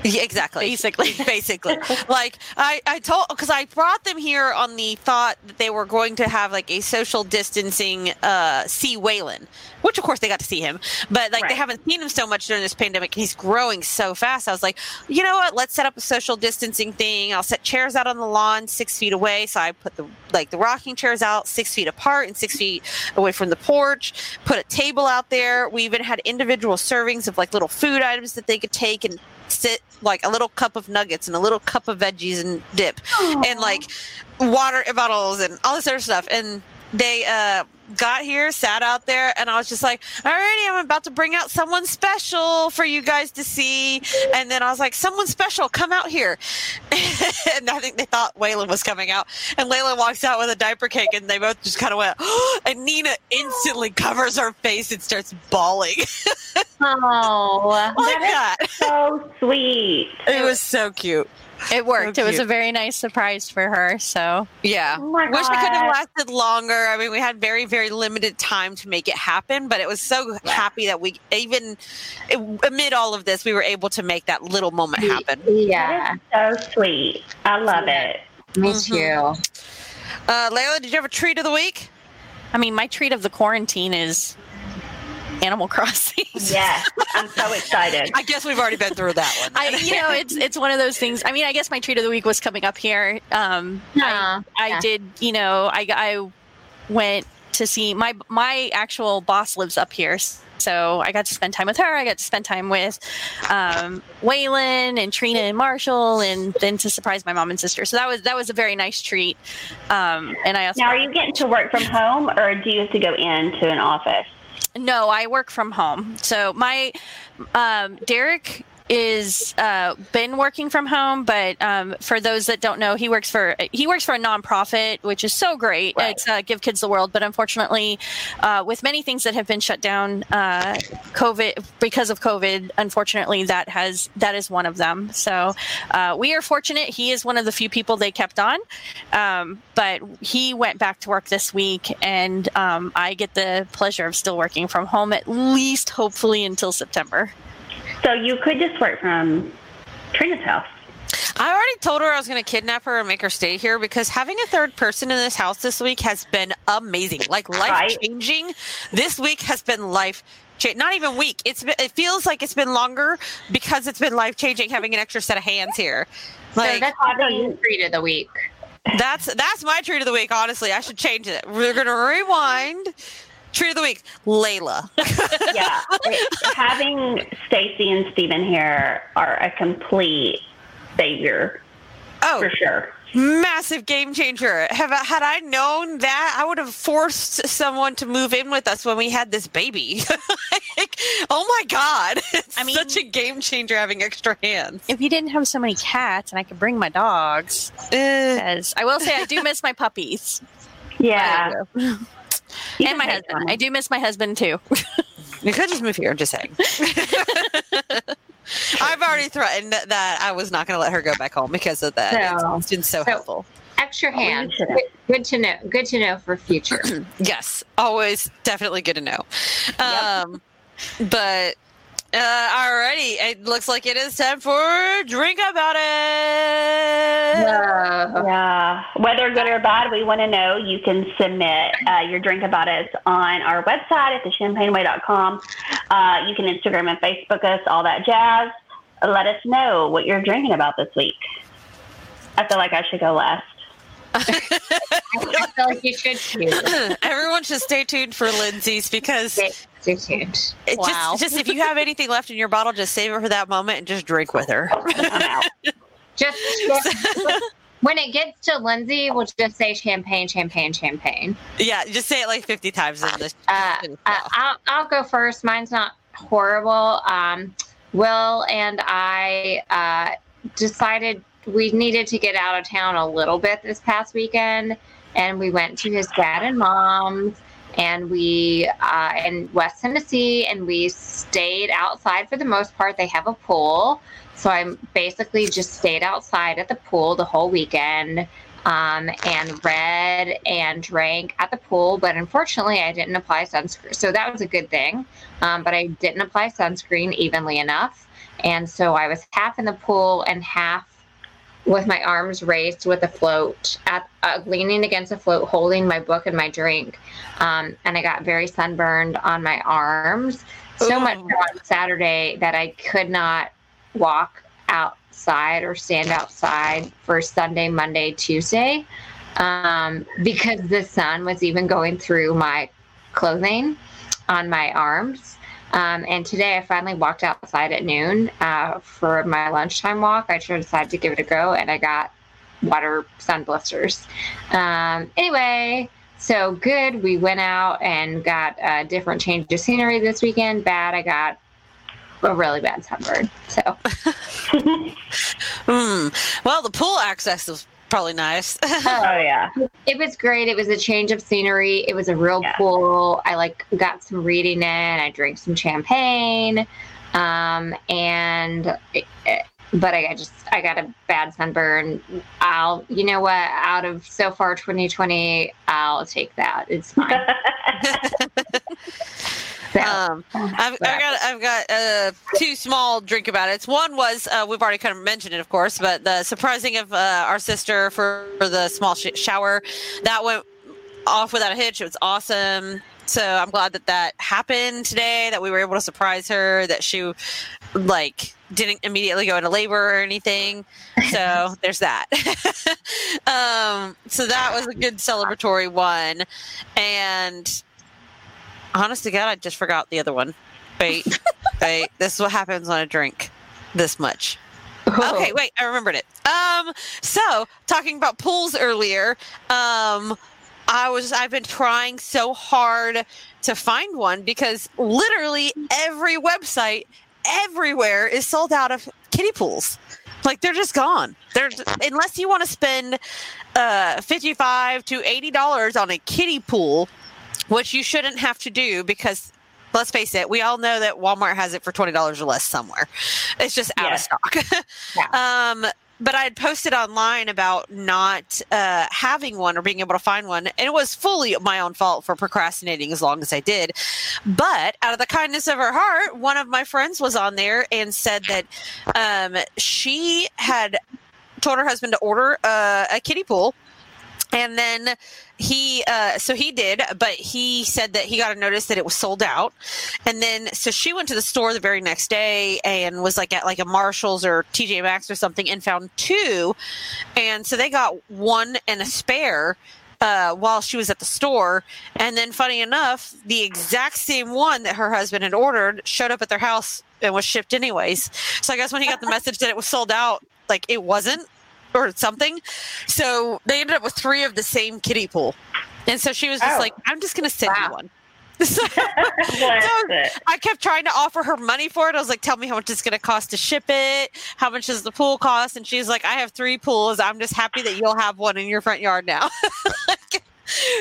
Yeah, exactly. Basically, basically. Like I, I told, because I brought them here on the thought that they were going to have like a social distancing uh, see Waylon, which of course they got to see him, but like right. they haven't seen him so much during this pandemic. And he's growing so fast. I was like, you know what? Let's set up a social distancing thing. I'll set chairs out on the lawn six feet away. So I put the like the rocking chairs out six feet apart and six feet away from the porch. Put a table out there. We even had individual servings of like little food items that they could take and sit, like a little cup of nuggets and a little cup of veggies and dip Aww. and like water bottles and all this other stuff. And they uh got here, sat out there, and I was just like, alrighty, I'm about to bring out someone special for you guys to see. And then I was like, someone special, come out here. And I think they thought Waylon was coming out. And Layla walks out with a diaper cake, and they both just kind of went, oh, and Nina instantly covers her face and starts bawling. Oh, like that, that. So sweet. It was so cute. It worked. So it was a very nice surprise for her. So, yeah. Oh my God. Wish it could have lasted longer. I mean, we had very, very limited time to make it happen, but it was so yeah. happy that we, even amid all of this, we were able to make that little moment happen. Yeah. So sweet. I love it. Me mm-hmm. too. Uh, Layla, did you have a treat of the week? I mean, my treat of the quarantine is Animal Crossing. Yes, I'm so excited. I guess we've already been through that one. I, you know, it's it's one of those things. I mean, I guess my treat of the week was coming up here. Um, no, I, I yeah. did, you know, I, I went to see my my actual boss lives up here. So I got to spend time with her. I got to spend time with um, Waylon and Trina and Marshall, and then to surprise my mom and sister. So that was that was a very nice treat. Um, and I also now, are you getting to work from home, or do you have to go into an office? No, I work from home. So my um, Derek is uh, been working from home, but um, for those that don't know, he works for he works for a nonprofit, which is so great. Right. It's uh, Give Kids the World. But unfortunately, uh, with many things that have been shut down, uh, COVID because of COVID, unfortunately, that has that is one of them. So uh, we are fortunate. He is one of the few people they kept on, um, but he went back to work this week, and um, I get the pleasure of still working from home, at least hopefully until September. So you could just work from Trina's house. I already told her I was going to kidnap her and make her stay here, because having a third person in this house this week has been amazing. Like, life-changing. Right? This week has been life-changing. Not even week. It's been, it feels like it's been longer because it's been life-changing having an extra set of hands here. Like, so that's probably your treat of the week. That's, that's my treat of the week, honestly. I should change it. We're going to rewind. Treat of the week, Layla. Yeah. Having Stacey and Steven here are a complete savior. Oh, for sure. Massive game changer. Have I, had I known that, I would have forced someone to move in with us when we had this baby. Like, oh my God. It's I mean, such a game changer having extra hands. If you didn't have so many cats and I could bring my dogs. Uh, I will say I do miss my puppies. Yeah. You and my husband. Them. I do miss my husband, too. You could just move here. I'm just saying. I've already threatened that I was not going to let her go back home because of that. So, it's been so, so helpful. Extra hand. Oh, good, good to know. Good to know for future. Yes. Always definitely good to know. Um, yep. But... Uh, alrighty, it looks like it is time for Drink About It! Yeah, yeah. Whether good or bad, we want to know. You can submit uh, your Drink About It on our website at the champagne way dot com. Uh, you can Instagram and Facebook us, all that jazz. Let us know what you're drinking about this week. I feel like I should go last. I feel like you should choose. Everyone should stay tuned for Lindsay's because... It wow. Just, just if you have anything left in your bottle, just save it for that moment and just drink with her. Just when it gets to Lindsay, we'll just say champagne, champagne, champagne. Yeah, just say it like fifty times. In this uh, uh, I'll, I'll go first. Mine's not horrible. Um, Will and I uh, decided we needed to get out of town a little bit this past weekend, and we went to his dad and mom's. And we, uh, in West Tennessee, and we stayed outside for the most part. They have a pool. So I basically just stayed outside at the pool the whole weekend, um, and read and drank at the pool. But unfortunately, I didn't apply sunscreen. So that was a good thing. Um, but I didn't apply sunscreen evenly enough. And so I was half in the pool and half with my arms raised with a float, at, uh, leaning against a float, holding my book and my drink. Um, and I got very sunburned on my arms. So Ooh. much on Saturday that I could not walk outside or stand outside for Sunday, Monday, Tuesday, um, because the sun was even going through my clothing on my arms. Um, and today I finally walked outside at noon uh, for my lunchtime walk. I sure decided to give it a go, and I got water sun blisters. Um, anyway, So good, we went out and got a different change of scenery this weekend. Bad, I got a really bad sunburn. So, mm. Well, the pool access was probably nice. Oh yeah, it was great. It was a change of scenery. It was a real yeah. pool. I like got some reading in. I drank some champagne, um, and. It, it, But I just, I got a bad sunburn. I'll, you know what, out of so far twenty twenty, I'll take that. It's fine. so, um, I've, I've got, I've got uh, two small drink about it. One was, uh, we've already kind of mentioned it, of course, but the surprising of uh, our sister for, for the small sh- shower, that went off without a hitch. It was awesome. So I'm glad that that happened today, that we were able to surprise her, that she, like, didn't immediately go into labor or anything. So there's that. um, so that was a good celebratory one. And honest to God, I just forgot the other one. Wait, wait, this is what happens when I drink this much. Oh. Okay, wait, I remembered it. Um, so talking about pools earlier, um, I was, I've been trying so hard to find one because literally every website everywhere is sold out of kiddie pools. Like, they're just gone. They're, unless you want to spend uh, fifty-five dollars to eighty dollars on a kiddie pool, which you shouldn't have to do because, let's face it, we all know that Walmart has it for twenty dollars or less somewhere. It's just out yeah. of stock. yeah. Um But I had posted online about not uh, having one or being able to find one. And it was fully my own fault for procrastinating as long as I did. But out of the kindness of her heart, one of my friends was on there and said that um, she had told her husband to order uh, a kiddie pool. And then he, uh, so he did, but he said that he got a notice that it was sold out. And then, so she went to the store the very next day and was like at like a Marshall's or T J Maxx or something and found two. And so they got one and a spare uh, while she was at the store. And then funny enough, the exact same one that her husband had ordered showed up at their house and was shipped anyways. So I guess when he got the message that it was sold out, like it wasn't. Or something. So they ended up with three of the same kiddie pool. And so she was just oh. like, I'm just going to send wow. you one. So, so I kept trying to offer her money for it. I was like, tell me how much it's going to cost to ship it. How much does the pool cost? And she's like, I have three pools. I'm just happy that you'll have one in your front yard now. like,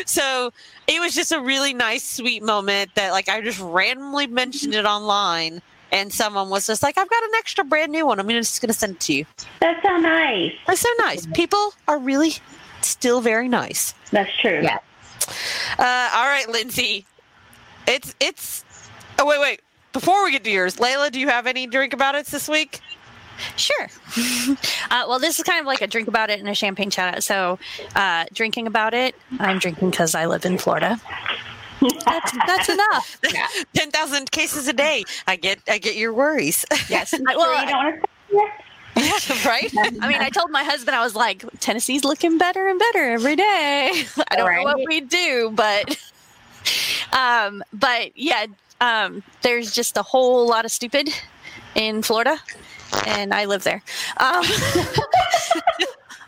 so it was just a really nice, sweet moment that like I just randomly mentioned it online. And someone was just like, I've got an extra brand new one. I'm just going to send it to you. That's so nice. That's so nice. People are really still very nice. That's true. Yeah. Uh, all right, Lindsay. It's, it's, oh, wait, wait. Before we get to yours, Layla, do you have any drink about it this week? Sure. uh, well, this is kind of like a drink about it and a champagne shout out. So uh, drinking about it, I'm drinking because I live in Florida. That's, that's enough. Yeah. Ten thousand cases a day. I get, I get your worries. Yes. I, well, you don't I, yeah, right. I mean, I told my husband, I was like, Tennessee's looking better and better every day. I don't right. know what we do, but, um, but yeah, um, there's just a whole lot of stupid in Florida, and I live there. Um,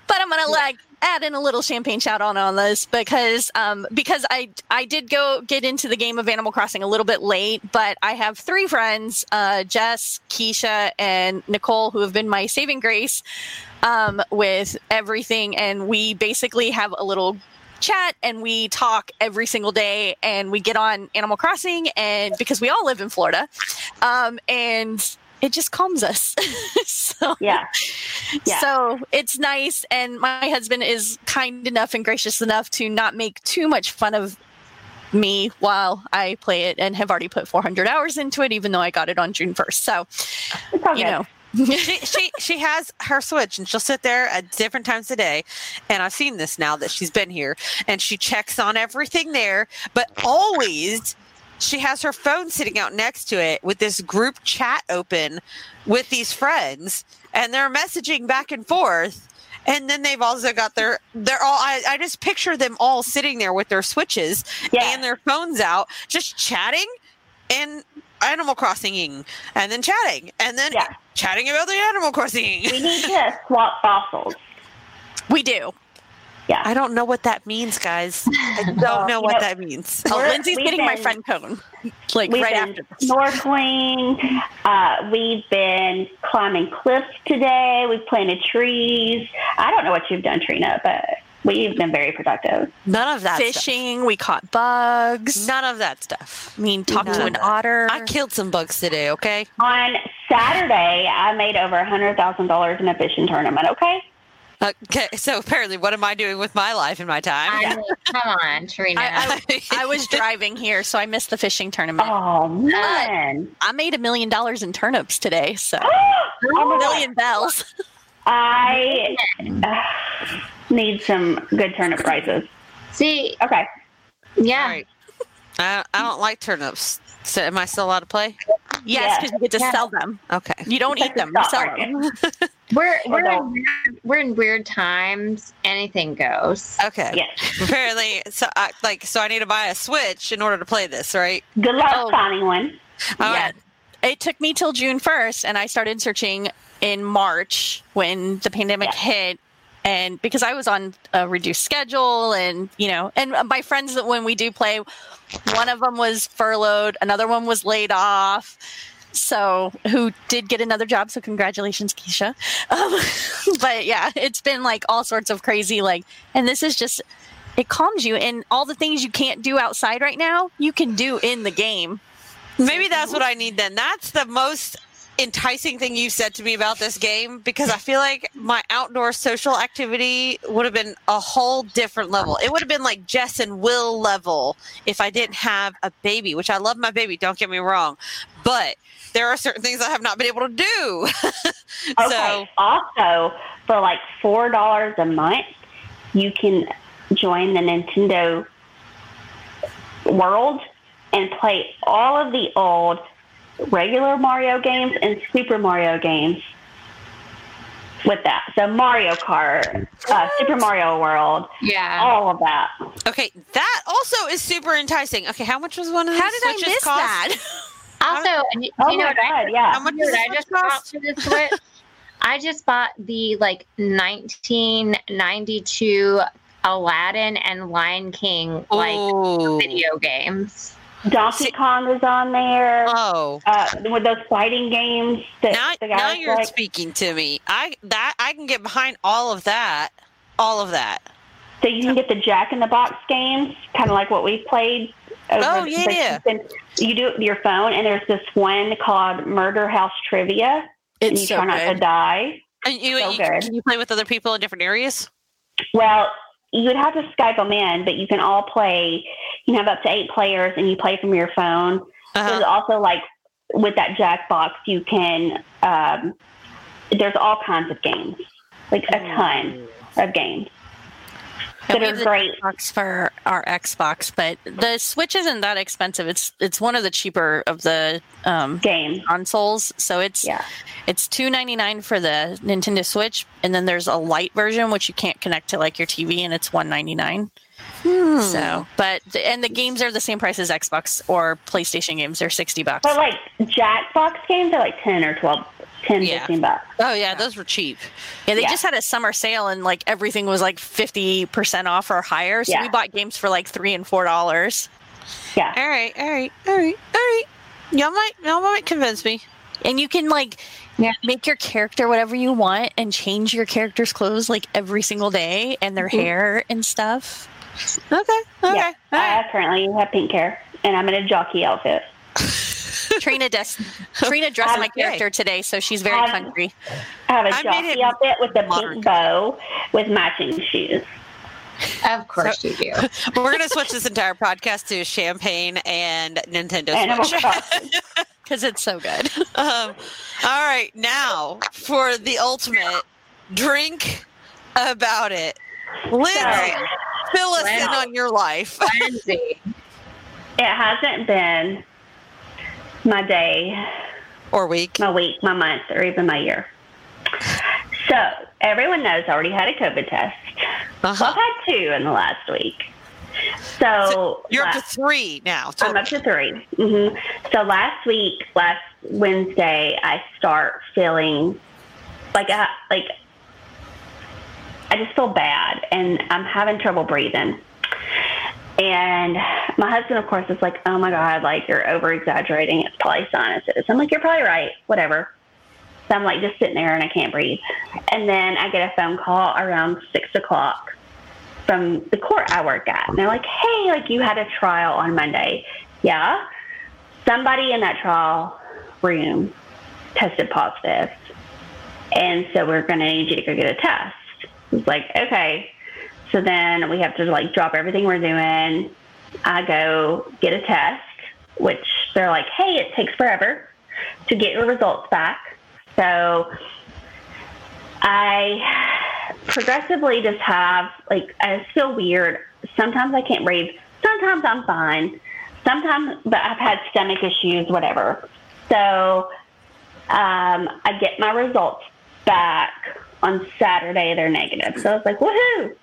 but I'm gonna like. add in a little champagne shout out on this because um, because I I did go get into the game of Animal Crossing a little bit late, but I have three friends, uh, Jess, Keisha, and Nicole, who have been my saving grace um, with everything. And we basically have a little chat and we talk every single day and we get on Animal Crossing and because we all live in Florida um, and it just calms us. so, yeah. yeah. So it's nice. And my husband is kind enough and gracious enough to not make too much fun of me while I play it and have already put four hundred hours into it, even though I got it on June first. So, okay. you know, she, she, she has her Switch and she'll sit there at different times of day. And I've seen this now that she's been here and she checks on everything there, but always she has her phone sitting out next to it with this group chat open with these friends and they're messaging back and forth. And then they've also got their, they're all, I, I just picture them all sitting there with their Switches yeah. and their phones out, just chatting and Animal Crossing-ing and then chatting and then yeah. chatting about the Animal Crossing. We need to swap fossils. We do. Yeah. I don't know what that means, guys. I don't well, know what know, that means. Oh, Lindsay's getting been, my friend cone. Like right after this. Snorkeling. Uh, we've been climbing cliffs today. We've planted trees. I don't know what you've done, Trina, but we've been very productive. None of that Fishing. Stuff. We caught bugs. None of that stuff. I mean, talked None to an otter. I killed some bugs today, okay? On Saturday, I made over one hundred thousand dollars in a fishing tournament, okay? Okay, so apparently, what am I doing with my life and my time? I mean, come on, Trina. I, I, I was driving here, so I missed the fishing tournament. Oh, man. Uh, I made a million dollars in turnips today, so oh, a million God. bells. I uh, need some good turnip prices. See? Okay. Yeah. Right. I, I don't like turnips. So am I still allowed to play? Yes, because yeah. you get to yeah. sell them. Okay. You don't eat them. You sell them. We're we're in, weird, we're in weird times. Anything goes. Okay. Yes. Apparently, so I, like so I need to buy a Switch in order to play this, right? Good luck oh. finding one. All yeah. right. It took me till June first, and I started searching in March when the pandemic yeah. hit, and because I was on a reduced schedule, and you know, and my friends that when we do play, one of them was furloughed, another one was laid off. So, who did get another job? So, congratulations, Keisha. Um, but yeah, it's been like all sorts of crazy, like, and this is just, it calms you. And all the things you can't do outside right now, you can do in the game. Maybe that's what I need then. That's the most enticing thing you said to me about this game, because I feel like my outdoor social activity would have been a whole different level. It would have been like Jess and Will level if I didn't have a baby, which I love my baby, don't get me wrong. But there are certain things I have not been able to do. Okay. So, also, for like four dollars a month, you can join the Nintendo World and play all of the old regular Mario games and Super Mario games with that. So Mario Kart, uh, Super Mario World, yeah, all of that. Okay, that also is super enticing. Okay, how much was one of the Switches cost? How did I miss cost? that? Also, you oh know what God, I, yeah. how much did I just cost? bought for the Switch? I just bought the like nineteen ninety-two Aladdin and Lion King like Ooh. video games. Donkey Kong is on there. Oh, uh, with those fighting games. That now, the guys now you're like. speaking to me. I that I can get behind all of that, all of that. So you can get the Jack in the Box games, kind of like what we played. Over oh yeah, yeah. You do it with your phone, and there's this one called Murder House Trivia. It's and you so try not good. to die. And you, so you good. Can you play with other people in different areas? Well, you would have to Skype them in, but you can all play. You have up to eight players, and you play from your phone. Uh-huh. There's also, like, with that Jackbox, you can um, – there's all kinds of games, like a ton of games. That are great. Jackbox for our Xbox, but the Switch isn't that expensive. It's it's one of the cheaper of the um, game consoles. So it's yeah. it's two ninety-nine for the Nintendo Switch, and then there's a light version which you can't connect to like your T V, and it's one ninety-nine. Hmm. So, but and the games are the same price as Xbox or PlayStation games. They're sixty bucks. But like Jackbox games are like ten or twelve. ten, yeah. fifteen bucks. Oh, yeah, yeah, those were cheap. Yeah, they yeah. just had a summer sale, and, like, everything was, like, fifty percent off or higher. So yeah. we bought games for, like, three dollars and four dollars. Yeah. All right, all right, all right, all right. Y'all might, y'all might convince me. And you can, like, yeah. make your character whatever you want and change your character's clothes, like, every single day and their mm-hmm. hair and stuff. Okay, okay. Yeah. All right. I currently have pink hair, and I'm in a jockey outfit. Trina dressed Trina dressed my character today, so she's very I have, country. I have a jockey outfit with a pink bow with matching shoes. Of course so, you do. We're going to switch this entire podcast to Champagne and Nintendo Animal Switch. Because it's so good. Um, all right, now for the ultimate drink about it. Lindsay, so, fill us wow. in on your life. Lindsay. It hasn't been... my day or week, my week, my month, or even my year. So everyone knows I already had a COVID test. Uh-huh. Well, I've had two in the last week. So, so you're last, up to three now. Totally. I'm up to three. Mm-hmm. So last week, last Wednesday, I start feeling like I, like I just feel bad, and I'm having trouble breathing. And my husband, of course, is like, oh, my God, like, you're over-exaggerating. It's probably sinuses. I'm like, you're probably right. Whatever. So I'm, like, just sitting there, and I can't breathe. And then I get a phone call around six o'clock from the court I work at. And they're like, hey, like, you had a trial on Monday. Yeah. Somebody in that trial room tested positive. And so we're going to need you to go get a test. It's like, okay. So then we have to, like, drop everything we're doing. I go get a test, which they're like, hey, it takes forever to get your results back. So I progressively just have, like, I feel weird. Sometimes I can't breathe. Sometimes I'm fine. Sometimes, but I've had stomach issues, whatever. So um, I get my results back on Saturday. They're negative. So I was like, woohoo.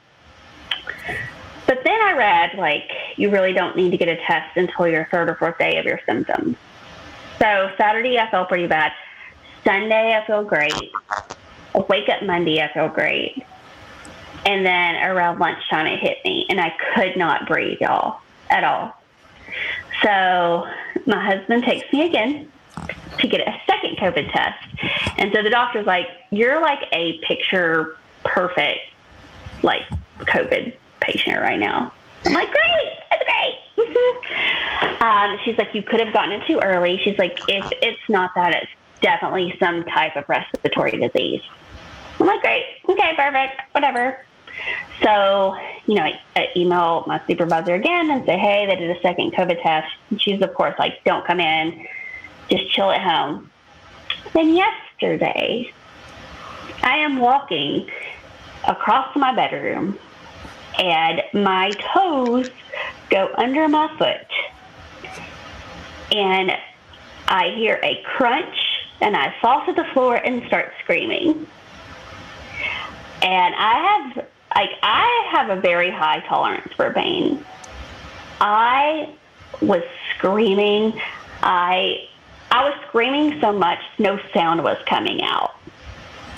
But then I read, like, you really don't need to get a test until your third or fourth day of your symptoms. So Saturday, I felt pretty bad. Sunday, I feel great. I wake up Monday, I feel great. And then around lunchtime, it hit me, and I could not breathe, y'all, at all. So my husband takes me again to get a second COVID test. And so the doctor's like, you're like a picture-perfect, like, COVID patient right now. I'm like, great, that's great. um, she's like, you could have gotten it too early. She's like, if it's not that, it's definitely some type of respiratory disease. I'm like, great, okay, perfect, whatever. So, you know, I, I email my supervisor again and say, hey, they did a second COVID test. And she's, of course, like, don't come in, just chill at home. Then yesterday, I am walking across my bedroom, and my toes go under my foot, and I hear a crunch, and I fall to the floor and start screaming. And I have, like, I have a very high tolerance for pain. I was screaming. I, I was screaming so much, no sound was coming out.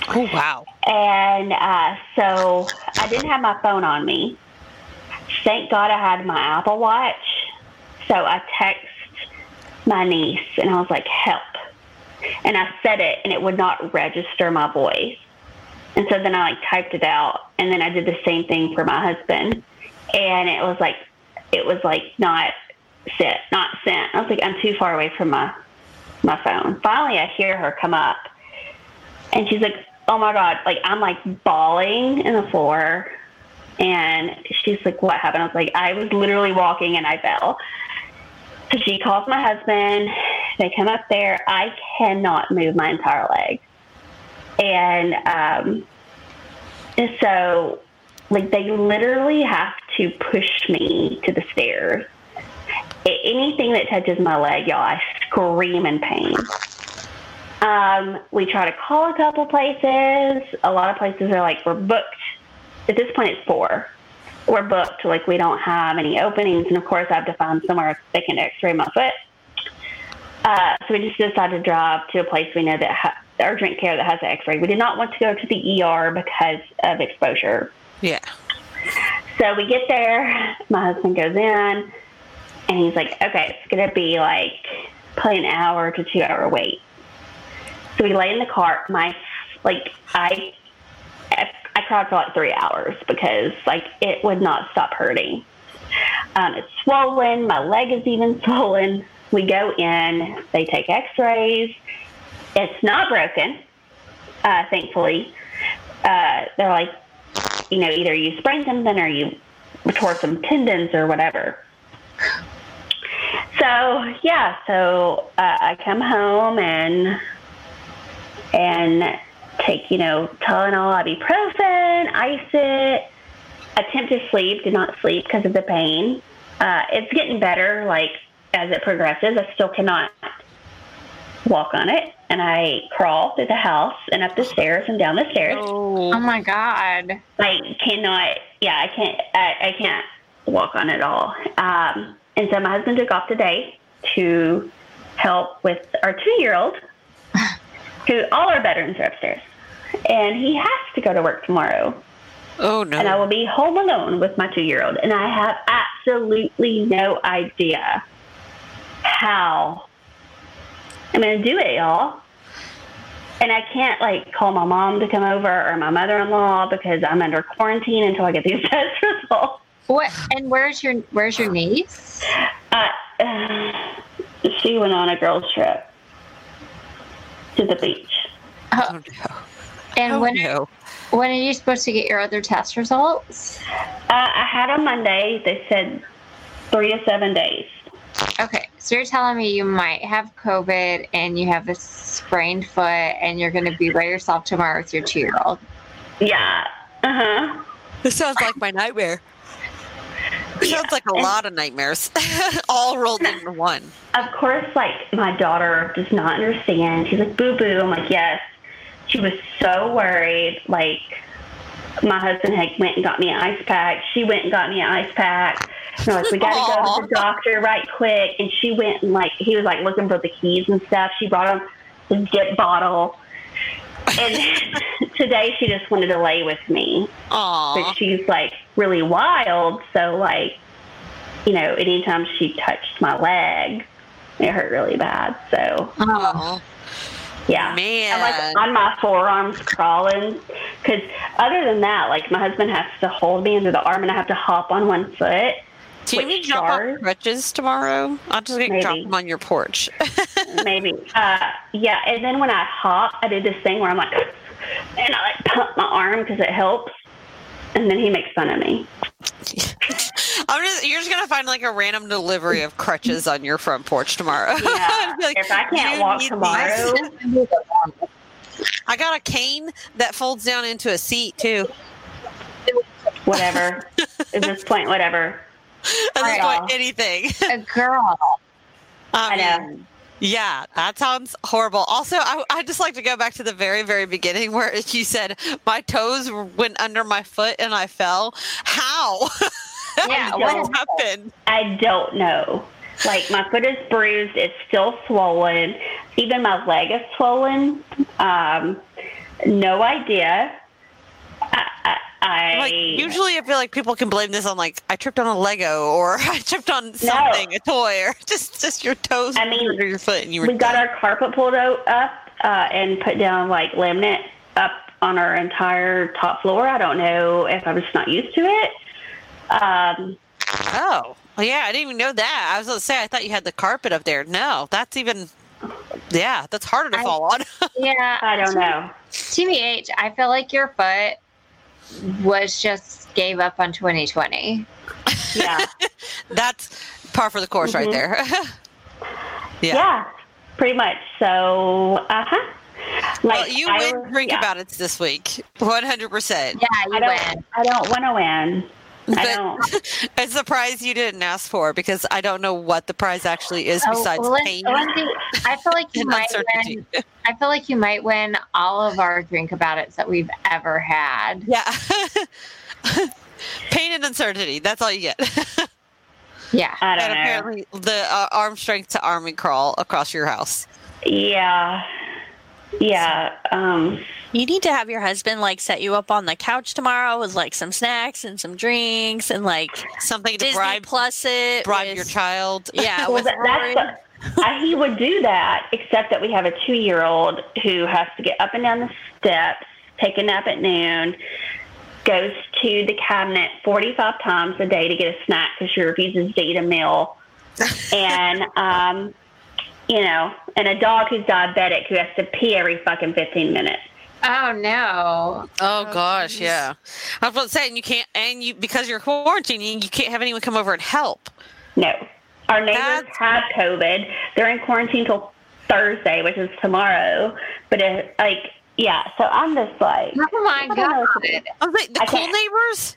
Oh, wow. And uh, so I didn't have my phone on me. Thank God I had my Apple Watch. So I text my niece, and I was like, help. And I said it, and it would not register my voice. And so then I, like, typed it out, and then I did the same thing for my husband. And it was like, it was like not sent, not sent. I was like, I'm too far away from my, my phone. Finally, I hear her come up, and she's like, oh, my God, like, I'm, like, bawling in the floor. And she's like, what happened? I was like, I was literally walking, and I fell. So she calls my husband. They come up there. I cannot move my entire leg. And um, and so, like, they literally have to push me to the stairs. Anything that touches my leg, y'all, I scream in pain. Um, we try to call a couple places. A lot of places are like, we're booked. At this point, it's four. We're booked. Like, we don't have any openings. And, of course, I have to find somewhere they can x-ray my foot. Uh, so we just decided to drive to a place we know that ha- urgent care that has an x-ray. We did not want to go to the E R because of exposure. Yeah. So we get there. My husband goes in. And he's like, okay, it's going to be, like, probably an hour to two-hour wait. So we lay in the car. My, like, I, I cried for like three hours because, like, it would not stop hurting. Um, it's swollen. My leg is even swollen. We go in. They take x-rays. It's not broken, uh, thankfully. Uh, they're like, you know, either you sprained something or you tore some tendons or whatever. So, yeah. So uh, I come home and... and take, you know, Tylenol, ibuprofen, ice it, attempt to sleep, did not sleep because of the pain. Uh, it's getting better, like, as it progresses. I still cannot walk on it, and I crawl through the house and up the stairs and down the stairs. Oh, oh my God. I cannot, yeah, I can't, I, I can't walk on it at all. Um, and so my husband took off today to help with our two-year-old. Who all our veterans are upstairs, and he has to go to work tomorrow. Oh, no. And I will be home alone with my two-year-old. And I have absolutely no idea how I'm going to do it, y'all. And I can't, like, call my mom to come over or my mother-in-law because I'm under quarantine until I get these test results. What? And where's your where's your niece? Uh, uh, she went on a girls' trip to the beach. Oh, no. And oh, when, no. when are you supposed to get your other test results? Uh, I had on Monday. They said three to seven days. Okay, so you're telling me you might have COVID and you have a sprained foot and you're going to be by yourself tomorrow with your two-year-old. Yeah. Uh-huh. This sounds like my nightmare. It yeah. sounds like a and, lot of nightmares, all rolled into one. Of course, like, my daughter does not understand. She's like, boo-boo. I'm like, yes. She was so worried. Like, my husband had went and got me an ice pack. She went and got me an ice pack. And I was like, we got to go to the doctor right quick. And she went and, like, he was, like, looking for the keys and stuff. She brought him the dip bottle. And today she just wanted to lay with me. Aww. But she's, like, really wild. So, like, you know, anytime she touched my leg, it hurt really bad. So, Aww. yeah. Man. I'm, like, on my forearms crawling. Because other than that, like, my husband has to hold me under the arm and I have to hop on one foot. Do you need to jump on crutches tomorrow? I'll just get drop them on your porch. Maybe. Uh, yeah, and then when I hop, I did this thing where I'm like, and I like pump my arm because it helps, and then he makes fun of me. I'm just, you're just going to find like a random delivery of crutches on your front porch tomorrow. Yeah. Like, if I can't walk tomorrow. I got a cane that folds down into a seat, too. Whatever. At this point, whatever. I don't want anything. A girl. I, I mean, know. Yeah, that sounds horrible. Also, I I just like to go back to the very, very beginning where you said my toes went under my foot and I fell. How? Yeah, what happened? I don't know. Like, my foot is bruised. It's still swollen. Even my leg is swollen. Um, no idea. I, I I, like, usually I feel like people can blame this on, like, I tripped on a Lego or I tripped on something, no. a toy, or just, just your toes I mean, under your foot. And you were we got dead. Our carpet pulled out, up uh, and put down, like, laminate up on our entire top floor. I don't know if I was not used to it. Um, oh, well, yeah, I didn't even know that. I was going to say, I thought you had the carpet up there. No, that's even... Yeah, that's harder to I, fall on. Yeah. I don't know. T B H, I feel like your foot... was just gave up on twenty twenty. Yeah. That's par for the course mm-hmm. right there. yeah. yeah. Pretty much. So, uh-huh. Like, well, you I, win drink yeah. about it this week. one hundred percent. Yeah, you I don't, win. I don't want to win. But I don't. It's a prize you didn't ask for because I don't know what the prize actually is oh, besides well, pain. Well, I feel like you might win. I feel like you might win all of our drink about it that we've ever had. Yeah, pain and uncertainty. That's all you get. yeah, I don't and know. Apparently, the uh, arm strength to army crawl across your house. Yeah. Yeah. Um, you need to have your husband, like, set you up on the couch tomorrow with, like, some snacks and some drinks and, like, something to Disney bribe, plus it bribe with, your child. Yeah. Well, that, that's the, he would do that, except that we have a two-year-old who has to get up and down the steps, take a nap at noon, goes to the cabinet forty-five times a day to get a snack because she refuses to eat a meal. And, um... you know, and a dog who's diabetic who has to pee every fucking fifteen minutes. Oh no! Oh, oh gosh, geez. Yeah. I was about to say, and you can't, and you because you're quarantining, you can't have anyone come over and help. No, our neighbors That's... have COVID. They're in quarantine till Thursday, which is tomorrow. But it, like, yeah. So I'm just like, oh my I god! I was like, the I cool can't. neighbors.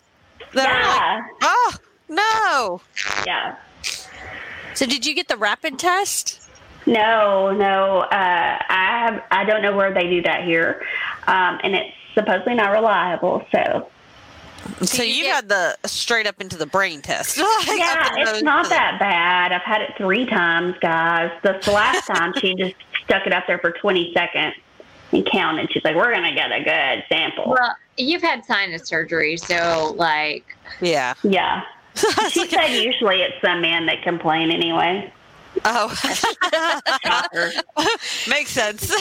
That yeah. Are like, oh no. Yeah. So did you get the rapid test? No, no. Uh, I have, I don't know where they do that here, um, and it's supposedly not reliable. So, so you yeah. had the straight up into the brain test. Like, yeah, it's not that bad. I've had it three times, guys. The last time she just stuck it up there for twenty seconds and counted. She's like, "We're gonna get a good sample." Well, you've had sinus surgery, so like. Yeah. Yeah. She said usually it's the men that complain anyway. Oh, makes sense.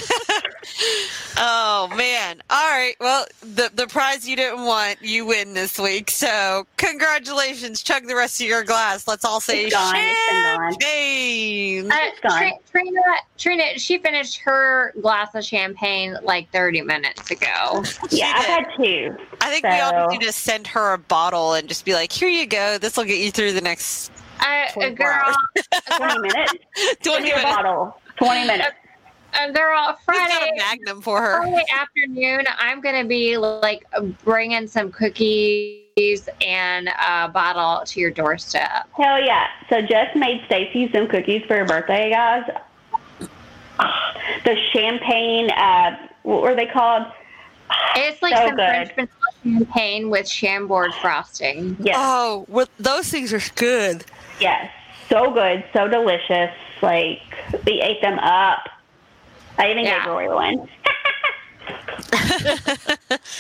Oh man! All right. Well, the the prize you didn't want, you win this week. So congratulations! Chug the rest of your glass. Let's all say champagne. Uh, Trina, Trina, she finished her glass of champagne like thirty minutes ago. Yeah, I had two. I think so. We all need to send her a bottle and just be like, "Here you go. This will get you through the next." Uh, a girl, twenty minutes. twenty minutes. Bottle. Twenty minutes. Uh, girl, Friday. Got a Magnum for her. Friday afternoon, I'm gonna be like bringing some cookies and a bottle to your doorstep. Hell yeah! So just made Stacey some cookies for her birthday, guys. The champagne. Uh, what were they called? It's like so some good. French vanilla champagne with Chambord frosting. Yes. Oh, well, those things are good. Yes. So good. So delicious. Like, we ate them up. I even yeah. gave Rory one.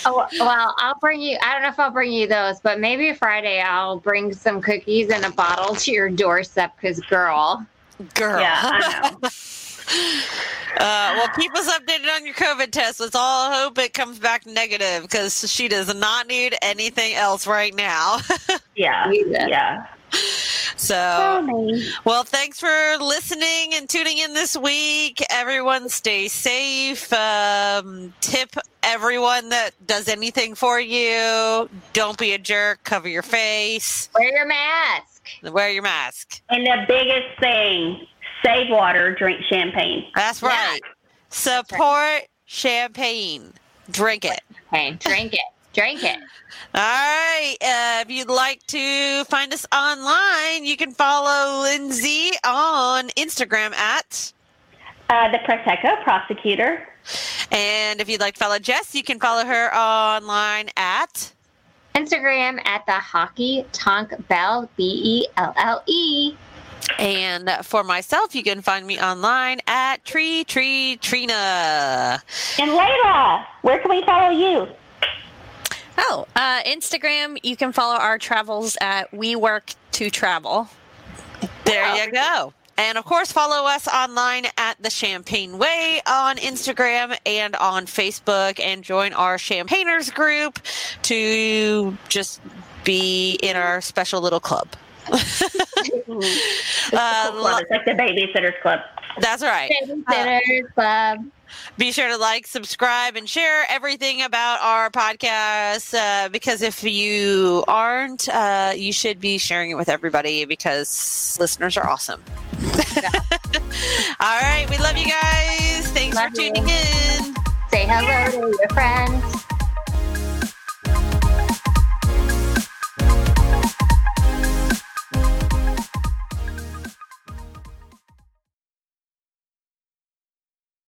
Oh, well, I'll bring you, I don't know if I'll bring you those, but maybe Friday I'll bring some cookies and a bottle to your doorstep because, girl. Girl. Yeah, I know. Uh, well, keep us updated on your COVID test. Let's all hope it comes back negative because she does not need anything else right now. Yeah. Yeah. So, well, thanks for listening and tuning in this week. Everyone stay safe. Um, tip everyone that does anything for you. Don't be a jerk. Cover your face. Wear your mask. Wear your mask. And the biggest thing. Save water, drink champagne. That's right. Yeah. Support right. champagne. Drink it. Champagne. Drink it. Drink it. All right. Uh, if you'd like to find us online, you can follow Lindsay on Instagram at uh, the Proteco Prosecutor. And if you'd like to follow Jess, you can follow her online at Instagram at the Hockey Tonk Bell, B E L L E. And for myself, you can find me online at Tree Tree Trina. And Layla, where can we follow you? Oh, uh, Instagram. You can follow our travels at We Work to Travel. There wow. you go. And of course, follow us online at The Champagne Way on Instagram and on Facebook, and join our Champagners group to just be in our special little club. uh, club. It's like the Babysitters Club. That's right. Babysitters uh, Club. Be sure to like, subscribe, and share everything about our podcast uh, because if you aren't, uh, you should be sharing it with everybody because listeners are awesome. Yeah. All right. We love you guys. Thanks love for tuning you. in. Say hello yeah. to your friends.